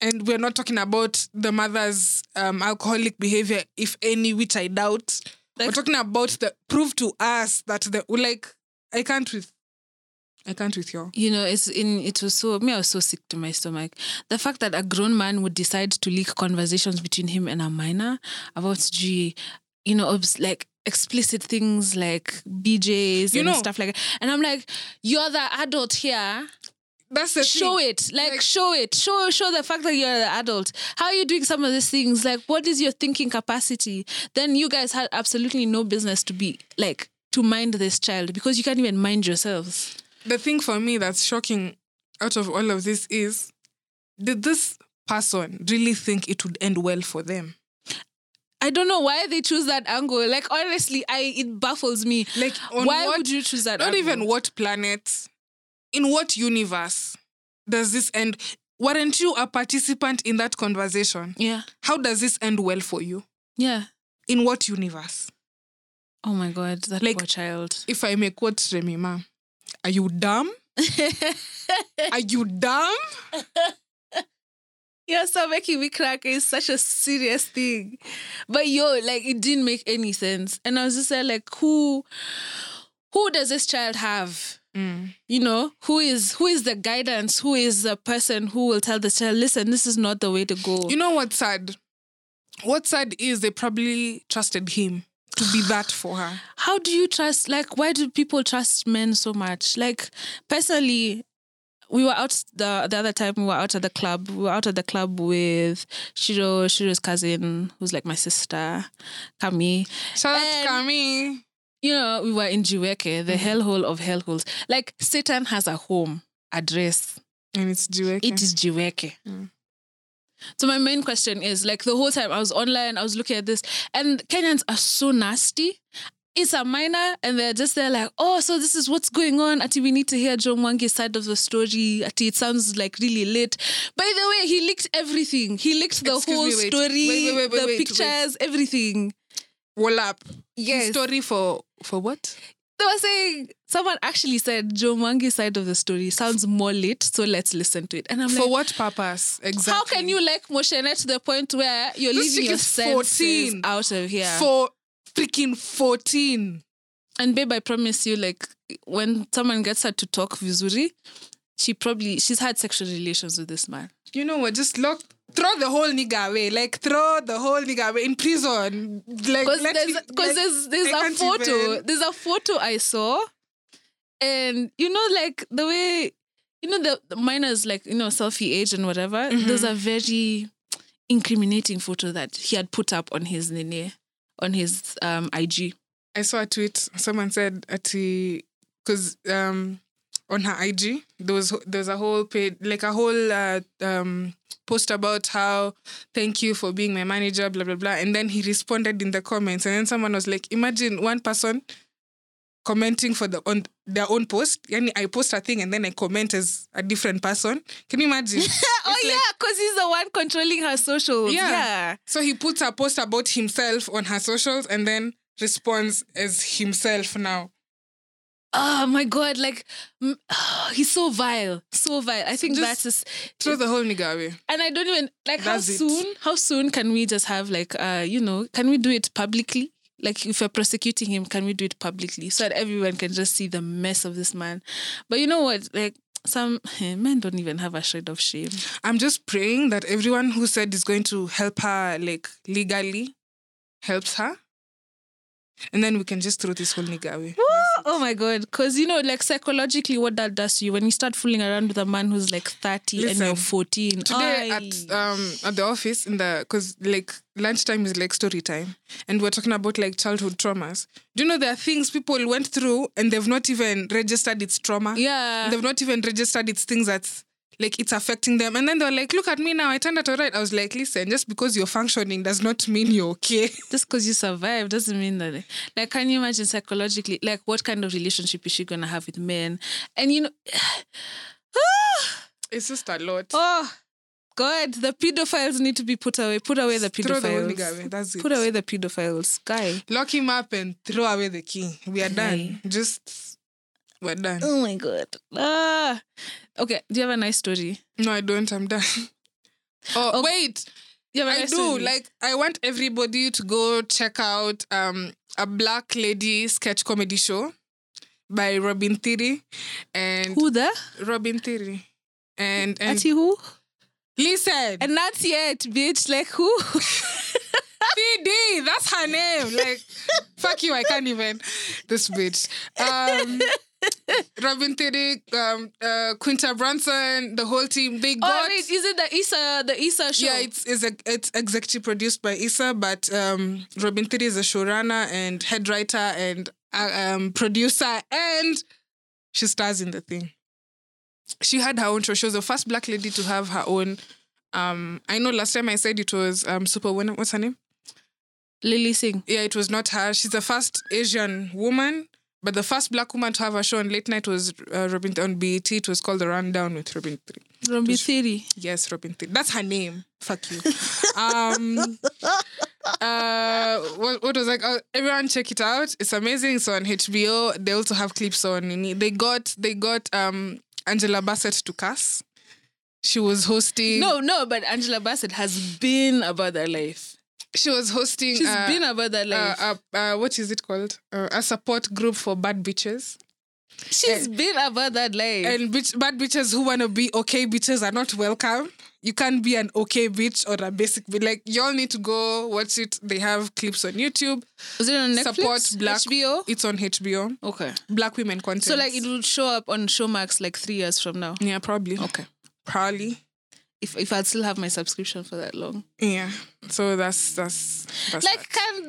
And we're not talking about the mother's alcoholic behavior, if any, which I doubt. We're talking about prove to us that I can't with you. You know, I was so sick to my stomach. The fact that a grown man would decide to leak conversations between him and a minor about explicit things like BJs and stuff like that. And I'm like, you're the adult here. That's the show thing. It. Show it. Show the fact that you're the adult. How are you doing some of these things? What is your thinking capacity? Then you guys had absolutely no business to be to mind this child, because you can't even mind yourselves. The thing for me that's shocking out of all of this is, did this person really think it would end well for them? I don't know why they choose that angle. Honestly, it baffles me. Why would you choose that angle? Not even what planet, in what universe does this end? Weren't you a participant in that conversation? Yeah. How does this end well for you? Yeah. In what universe? Oh my God, that poor child. If I may quote Remy Ma, are you dumb? Are you dumb? You're so making me crack. It's such a serious thing. But it didn't make any sense. And I was just who does this child have? You know, who is the guidance? Who is the person who will tell the child, listen, this is not the way to go? You know what's sad? What's sad is they probably trusted him to be that for her. How do you trust? Why do people trust men so much? Personally, we were out the other time. We were out at the club. We were out at the club with Shiro's cousin, who's my sister, Kami. Shout out to Kami. You know, we were in Jiweke, the hellhole of hellholes. Satan has a home address, and it's Jiweke. It is Jiweke. So my main question is, the whole time I was online, I was looking at this, and Kenyans are so nasty. It's a minor, and they're just there so this is what's going on. Ati, we need to hear Joe Mwangi's side of the story. Ati, it sounds really late. By the way, he leaked everything. He leaked the whole story, the pictures, everything. Wall up. Yes. The story for what? They were saying, someone actually said Joe Mwangi's side of the story sounds more late, so let's listen to it. And I'm for what purpose? Exactly. How can you Moshene to the point where you're leaving your senses out of here? For freaking 14. And babe, I promise you, when someone gets her to talk vizuri, she's had sexual relations with this man. You know what? Just throw the whole nigga away. Throw the whole nigga away in prison. Because there's a photo. Even. There's a photo I saw. And, the way, the minors, selfie age and whatever, there's a very incriminating photo that he had put up on his nene. On his IG. I saw a tweet. Someone said because on her IG there was a whole page, a whole post about how, thank you for being my manager, blah, blah, blah. And then he responded in the comments. And then someone was like, imagine one person commenting on their own post. Yani, I post a thing and then I comment as a different person. Can you imagine? Because he's the one controlling her socials. Yeah. So he puts a post about himself on her socials and then responds as himself now. Oh my God, he's so vile. So vile. I think that's just... Throw the whole nigga away. And I don't even... How soon can we just have can we do it publicly? Like, if you're prosecuting him, can we do it publicly? So that everyone can just see the mess of this man. But you know what? Some men don't even have a shred of shame. I'm just praying that everyone who said is going to help her, legally, helps her. And then we can just throw this whole nigga away. Oh my God. Because, psychologically, what that does to you, when you start fooling around with a man who's, 30 and you're 14. Today at the office, because, lunchtime is, story time. And we're talking about, childhood traumas. Do you know there are things people went through and they've not even registered its trauma? Yeah. They've not even registered its things that's... it's affecting them. And then they were like, look at me now, I turned out all right. I was like, listen, just because you're functioning does not mean you're okay. Just because you survived doesn't mean that. Can you imagine psychologically, what kind of relationship is she going to have with men? And, it's just a lot. Oh, God, the pedophiles need to be put away. Put away the pedophiles. Throw the whole nigga away. That's it. Put away the pedophiles. Guy. Lock him up and throw away the key. We are done. We're done. Oh my God. Okay, do you have a nice story? No, I don't. I'm done. Oh, wait. You have a nice story? I do. I want everybody to go check out a black lady sketch comedy show by Robin Thede. And who the? Robin Thede. And Ati who? Listen. And not yet, bitch. Who? Thede. That's her name. Fuck you, I can't even. This bitch. Robin Thede, Quinta Brunson, the whole team. They got. Oh wait, is it the Issa show? Yeah, it's executive produced by Issa, but Robin Thede is a showrunner and head writer and producer, and she stars in the thing. She had her own show. She was the first black lady to have her own. I know last time I said it was Superwoman. What's her name? Lily Singh. Yeah, it was not her. She's the first Asian woman. But the first black woman to have a show on late night was Robin on BET. It was called The Rundown with Robin Thede. Robin Thede. Yes, Robin Thede. That's her name. Fuck you. What was like? Everyone check it out. It's amazing. It's on HBO. They also have clips on. They got Angela Bassett to cast. She was hosting. No, but Angela Bassett has been about her life. She was hosting... She's been about that life. What is it called? A support group for bad bitches. She's been about that life. And bad bitches who want to be okay bitches are not welcome. You can't be an okay bitch or a basic bitch. Y'all need to go watch it. They have clips on YouTube. Is it on Netflix? Support Black... HBO? It's on HBO. Okay. Black women content. So, it will show up on Showmax, 3 years from now? Yeah, probably. Okay. Probably. If I'd still have my subscription for that long. Yeah. So that's can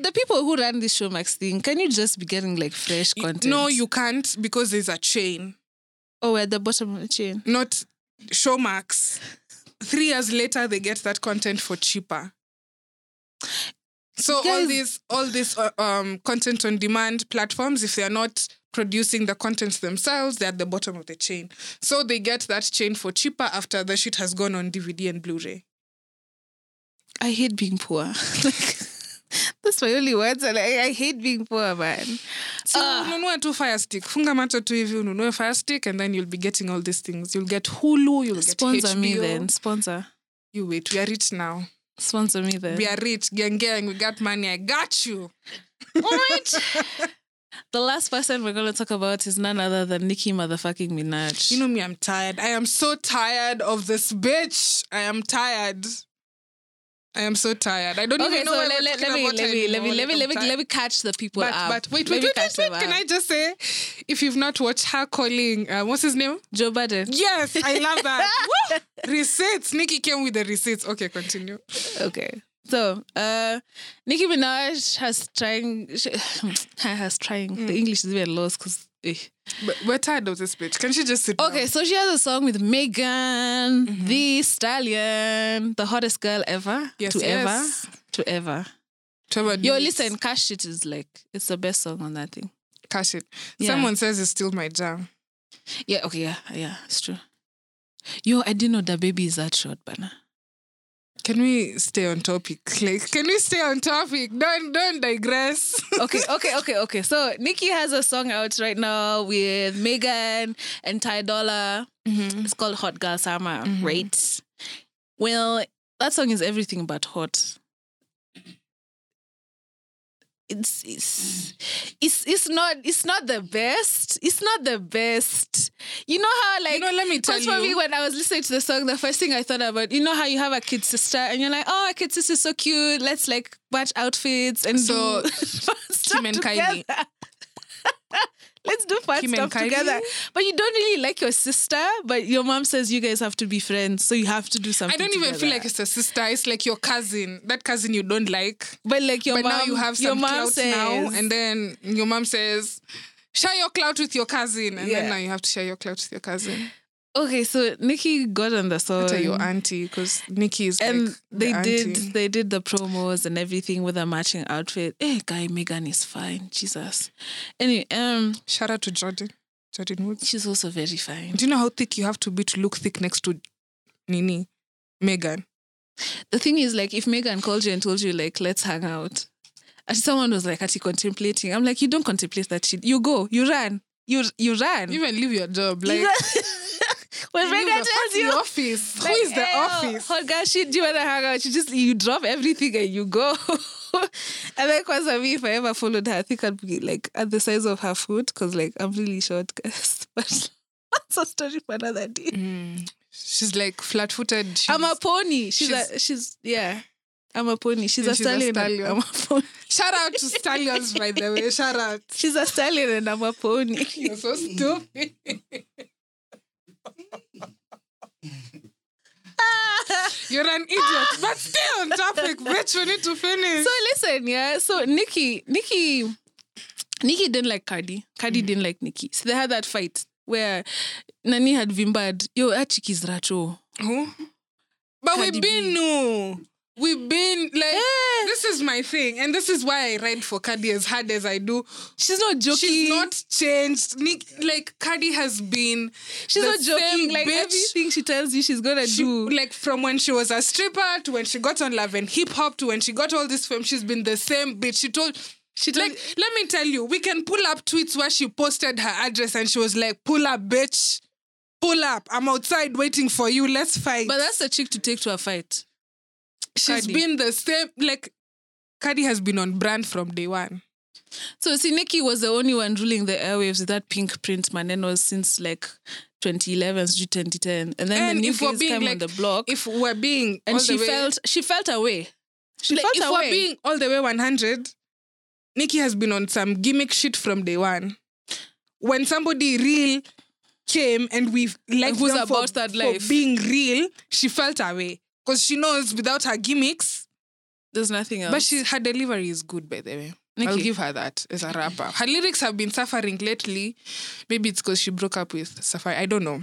the people who run this Showmax thing, can you just be getting fresh content? No, you can't, because there's a chain. Oh, we're at the bottom of the chain. Not Showmax. 3 years later they get that content for cheaper. So guys, all this content on demand platforms, if they are not producing the contents themselves, they're at the bottom of the chain. So they get that chain for cheaper after the shit has gone on DVD and Blu-ray. I hate being poor. That's my only words. I hate being poor, man. So ununue tu fire stick. Funga macho tu hivi ununue fire stick, and then you'll be getting all these things. You'll get Hulu, you'll get HBO. Sponsor me then. Sponsor. You wait. We are rich now. Sponsor me then. We are rich. Gang. We got money. I got you. What? The last person we're going to talk about is none other than Nicki motherfucking Minaj. You know me, I'm tired. I am so tired of this bitch. I am tired. I am so tired. I don't even know why we're talking about her anymore. Let me catch the people up. But wait. Can I just say, if you've not watched her calling, what's his name? Joe Biden. Yes, I love that. Woo! Receipts. Nicki came with the receipts. Okay, continue. Okay. So, Nicki Minaj has trying. The English is very lost because We're tired of this bitch. Can she just sit down? Okay, so she has a song with Megan Thee Stallion, the hottest girl ever. Yes, to ever. Yo, listen, Cash It is like, it's the best song on that thing. Cash It. Yeah. Someone says it's still my jam. Yeah, okay, yeah, it's true. Yo, I didn't know the baby is that short, Bana. Can we stay on topic? Like, can we stay on topic? Don't digress. Okay. So Nicki has a song out right now with Megan and Ty Dolla. It's called Hot Girl Summer, right? Well, that song is everything but hot. It's not the best. You know how, like, let me tell you. Because for me, when I was listening to the song, the first thing I thought about, you know how you have a kid sister and you're like, oh, a kid sister is so cute. Let's like match outfits and so do Kim and Kylie. Let's do fun Kim stuff together. But you don't really like your sister, but your mom says you guys have to be friends, so you have to do something together. I don't even feel like it's a sister. It's like your cousin. That cousin you don't like. But like your mom, now you have some clout now. And then your mom says, share your clout with your cousin. And then now you have to share your clout with your cousin. Okay, so Nicki got on the song. Better your auntie, because Nicki is and like they did the promos and everything with a matching outfit. Hey, guy, Megan is fine. Jesus. Anyway, shout out to Jordan Woods. She's also very fine. Do you know how thick you have to be to look thick next to Nini, Megan? The thing is, like, if Megan called you and told you, like, let's hang out, and someone was like, "Are you contemplating?" I'm like, you don't contemplate that shit. You go, you run, you run. You even leave your job, like. When Megan tells you, office. Like, who is the office? Hot girl shit, do you want to hang out? You drop everything and you go. And like, once I mean, if I ever followed her, I think I'd be like at the size of her foot, because like I'm really short, guys. But that's a story for another day. She's like flat-footed. I'm a pony. I'm a pony. She's a stallion. I'm a pony. Shout out to stallions, by the way. Shout out. She's a stallion and I'm a pony. You're so stupid. You're an idiot. But stay on topic, bitch. We need to finish. So listen, yeah. So Nicki didn't like Cardi. Cardi didn't like Nicki. So they had that fight where Nani had vimbad. Yo, that chick is racho. Who? But we've been like this is my thing, and this is why I ride for Cardi as hard as I do. She's not joking. She's not changed. Like Cardi has been. She's not joking. Like bitch. Everything she tells you, she's gonna do. Like from when she was a stripper to when she got on Love and Hip Hop to when she got all this fame, she's been the same bitch. Let me tell you, we can pull up tweets where she posted her address and she was like, "Pull up, bitch, pull up. I'm outside waiting for you. Let's fight." But that's the chick to take to a fight. She's been the same, like, Cardi has been on brand from day one. So, see, Nicki was the only one ruling the airwaves with that pink print maneno since, like, 2011 to 2010. And then the new face came on the block. If we're being all the way... And she felt her way. If we're being all the way 100, Nicki has been on some gimmick shit from day one. When somebody real came and we liked them for being real, she felt her way. Because she knows without her gimmicks, there's nothing else. But her delivery is good, by the way. Nicki. I'll give her that as a rapper. Her lyrics have been suffering lately. Maybe it's because she broke up with Safari. I don't know.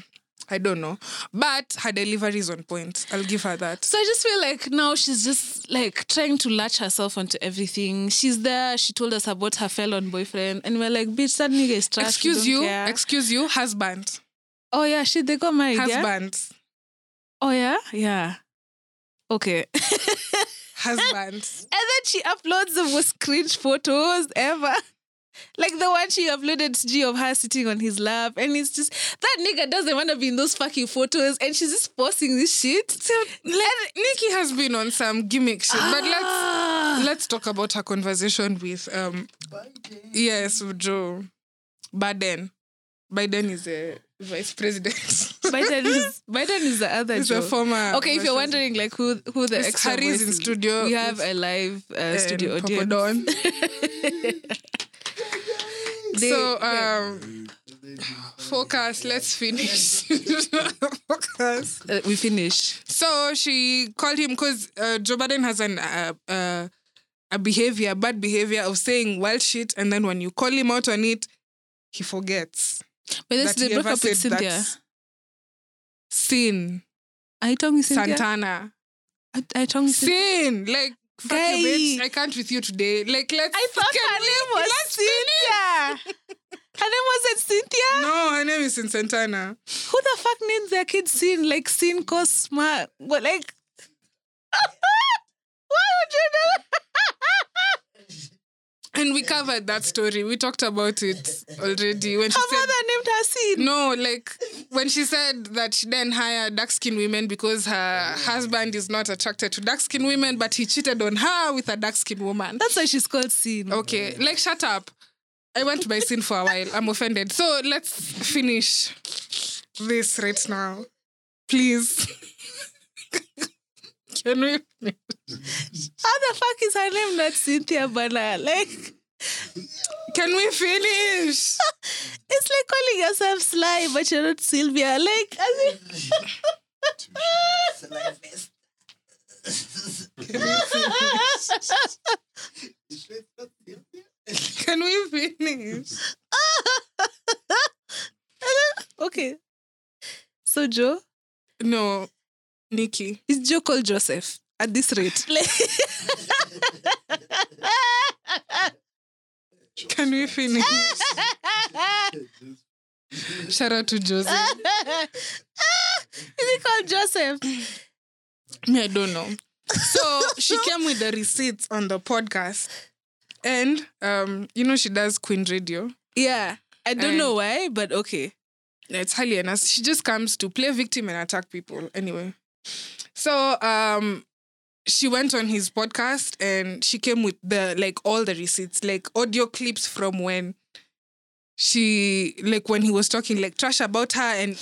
But her delivery is on point. I'll give her that. So I just feel like now she's just like trying to latch herself onto everything. She's there. She told us about her felon boyfriend. And we're like, bitch, that nigga is trash. Excuse you, husband. Oh, yeah, they got married. Husband. Yeah? Oh, yeah? Yeah. Okay. Husband. And then she uploads the most cringe photos ever. Like the one she uploaded to G of her sitting on his lap. And it's just, that nigga doesn't want to be in those fucking photos. And she's just forcing this shit. So, Nicki has been on some gimmick shit. But let's talk about her conversation with... Biden. Yes, with Joe. Biden is a... Vice President. Biden is the other. He's a former. Okay, if you're wondering like who the ex Harry's in studio, we have a live studio audience. Focus. Let's finish. Focus. We finish. So she called him because Joe Biden has an a bad behavior of saying wild shit, and then when you call him out on it, he forgets. But this they broke up with Cynthia. Sin. Are you talking with Cynthia? Santana. Are you talking with Sin? Like, fuck you, bitch. I can't with you today. Like, let's... I thought her name was Cynthia. Her name wasn't Cynthia? No, her name is Santana. Who the fuck names their kid Sin? Like, Sin Cosma. What, like... Why would you do that? And we covered that story. We talked about it already. When her mother named her Sin. No, like, when she said that she didn't hire dark-skinned women because her husband is not attracted to dark-skinned women, but he cheated on her with a dark-skinned woman. That's why she's called Sin. Okay, like, shut up. I went by Sin for a while. I'm offended. So, let's finish this right now. Please. Can we... How the fuck is her name not Cynthia Bala? Like, can we finish? It's like calling yourself Sly, but you're not Sylvia. Like, as in... Can we finish? Okay. So, Joe? No, Nikki. Is Joe called Joseph? At this rate. Can we finish? Shout out to Joseph. Is he called Joseph? Me, I don't know. So she came with the receipts on the podcast. And, you know, she does Queen Radio. Yeah. I don't know why, but okay. It's highly enough. She just comes to play victim and attack people. Anyway. So, she went on his podcast and she came with the, like, all the receipts, like audio clips from when she, like, when he was talking, like, trash about her, and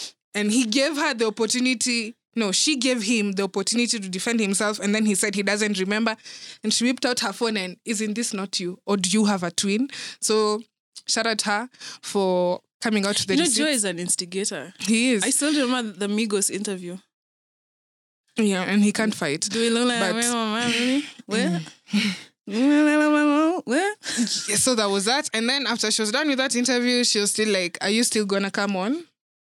he gave her the opportunity. No, she gave him the opportunity to defend himself. And then he said he doesn't remember. And she whipped out her phone and, isn't this not you? Or do you have a twin? So shout out her for coming out to the receipts. You know, Joe is an instigator. He is. I still remember the Migos interview. Yeah, and he can't fight. Do we look like So that was that. And then after she was done with that interview, she was still like, are you still gonna come on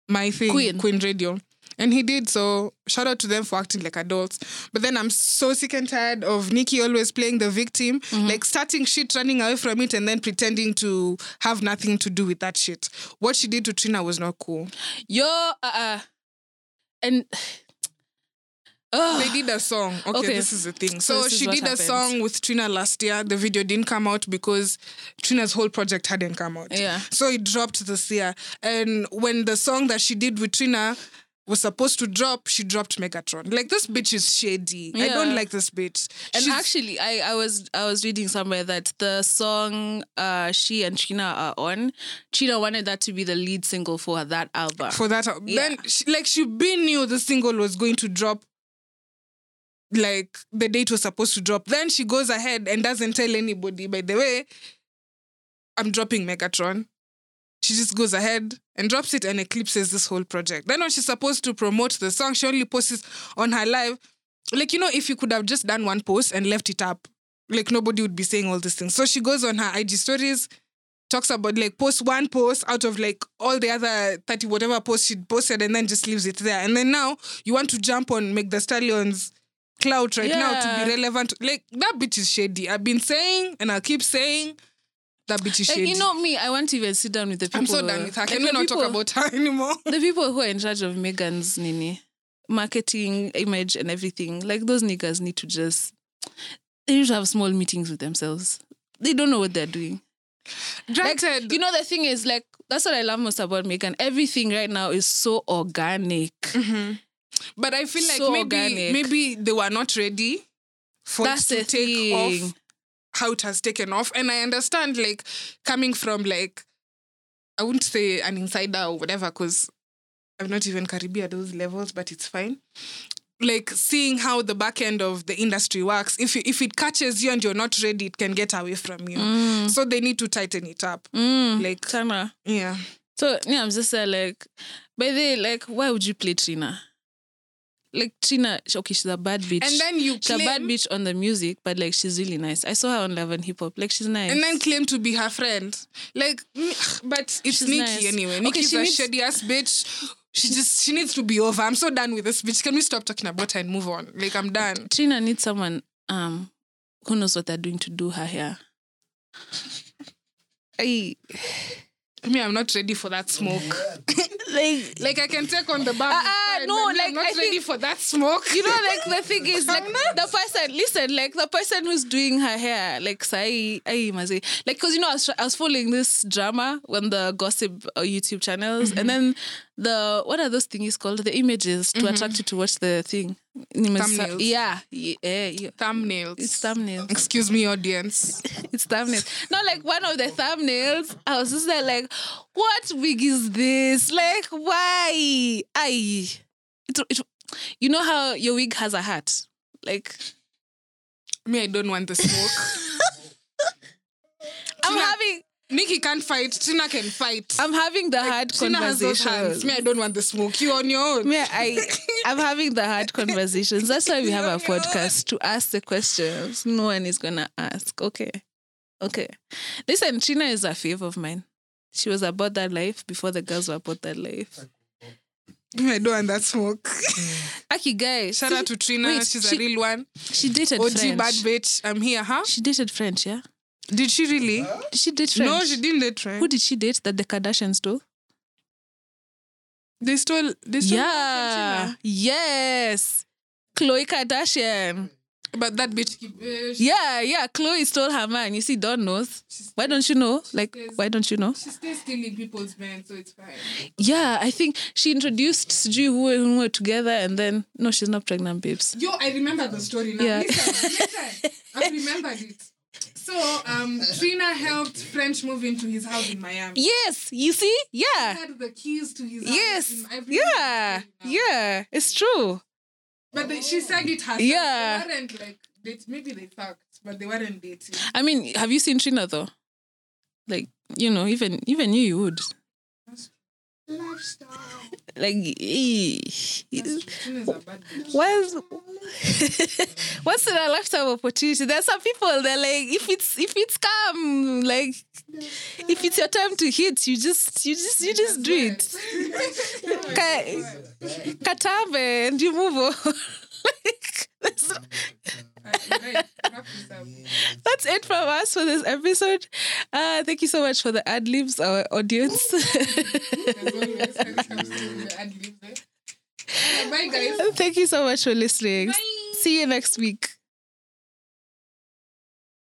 my thing, Queen Radio? And he did, so shout out to them for acting like adults. But then I'm so sick and tired of Nikki always playing the victim, like starting shit, running away from it, and then pretending to have nothing to do with that shit. What she did to Trina was not cool. They did a song. Okay, this is the thing. So she did a song with Trina last year. The video didn't come out because Trina's whole project hadn't come out. Yeah. So it dropped this year. And when the song that she did with Trina was supposed to drop, she dropped Megatron. Like, this bitch is shady. Yeah. I don't like this bitch. And actually, I was reading somewhere that the song she and Trina are on, Trina wanted that to be the lead single for that album. Then, she knew the single was going to drop. Like, the date was supposed to drop. Then she goes ahead and doesn't tell anybody, by the way, I'm dropping Megatron. She just goes ahead and drops it and eclipses this whole project. Then when she's supposed to promote the song, she only posts it on her live. Like, you know, if you could have just done one post and left it up, like, nobody would be saying all these things. So she goes on her IG stories, talks about, like, posts one post out of, like, all the other 30 whatever posts she posted, and then just leaves it there. And then now you want to jump on Meg Thee Stallion's clout now to be relevant. Like, that bitch is shady. I've been saying, and I'll keep saying, that bitch is shady. Like, you know me, I won't even sit down with the people. I'm so done with her. Can we not talk about her anymore? The people who are in charge of Megan's marketing, image, and everything, like, those niggas need to just... They need to have small meetings with themselves. They don't know what they're doing. Granted. Like, you know, the thing is, like, that's what I love most about Megan. Everything right now is so organic. Mm-hmm. But I feel like maybe they were not ready for it to take off how it has taken off. And I understand, like, coming from, like, I wouldn't say an insider or whatever, because I'm not even Caribbean at those levels, but it's fine. Like, seeing how the back end of the industry works, if it catches you and you're not ready, it can get away from you. Mm. So they need to tighten it up. Mm. Like, Tana. Yeah. So, yeah, I'm just saying, like, by the way, like, why would you play Trina? like Trina, okay, she's a bad bitch. And then you claim... She's a bad bitch on the music, but like she's really nice. I saw her on Love and Hip Hop. Like she's nice. And then claim to be her friend. Like, but it's Nicki nice. Anyway. Nicki's okay, a shady ass bitch. She needs to be over. I'm so done with this bitch. Can we stop talking about her and move on? Like, I'm done. Trina needs someone who knows what they're doing to do her hair. I mean, I'm not ready for that smoke. like I can take on the bar. No, like, I'm not ready for that smoke. You know, like, the thing is, like, the person who's doing her hair, like, say, like, because, you know, I was following this drama on the gossip YouTube channels, mm-hmm. and then what are those things called? The images to mm-hmm. attract you to watch the thing. Thumbnails. Yeah. Thumbnails. It's thumbnails. Excuse me, audience. It's thumbnails. No, like one of the thumbnails, I was just there like, what wig is this? Like, why? You know how your wig has a hat? Like, me, I don't want the smoke. Nicki can't fight. Trina can fight. I'm having the hard Trina conversations. Trina has those hands. Me, I don't want the smoke. You on your own. Me, I'm having the hard conversations. That's why we have a podcast to ask the questions no one is going to ask. Okay. Listen, Trina is a fave of mine. She was about that life before the girls were about that life. I don't want that smoke. Aki guy. Shout out to Trina. She's a real one. She dated OG French. OG bad bitch. I'm here, huh? She dated French, yeah? Did she really? Did she date French? No, she didn't date French. Who did she date that the Kardashians stole? They stole Kansime. Yes. Khloe Kardashian. But that bitch... Yeah. Khloe stole her man. You see, Don knows. Why don't you know? She stays stealing people's men, so it's fine. Yeah, I think she introduced Suju when we were together and then... No, she's not pregnant, babes. Yo, I remember the story now. Yeah. Listen. I remembered it. So, Trina helped French move into his house in Miami. Yes, you see? Yeah. He had the keys to his house. Yes. Yeah. It's true. But she said it herself. Yeah. They weren't maybe they fucked, but they weren't dating. I mean, have you seen Trina though? Like, you know, even you would. Lifestyle. What's in a lifetime opportunity? There are some people that if it's come, if it's your time to hit, you just do it. Katabe and you move on. That's it from us for this episode. Thank you so much for the ad libs, our audience. Bye guys. Thank you so much for listening. Bye. See you next week.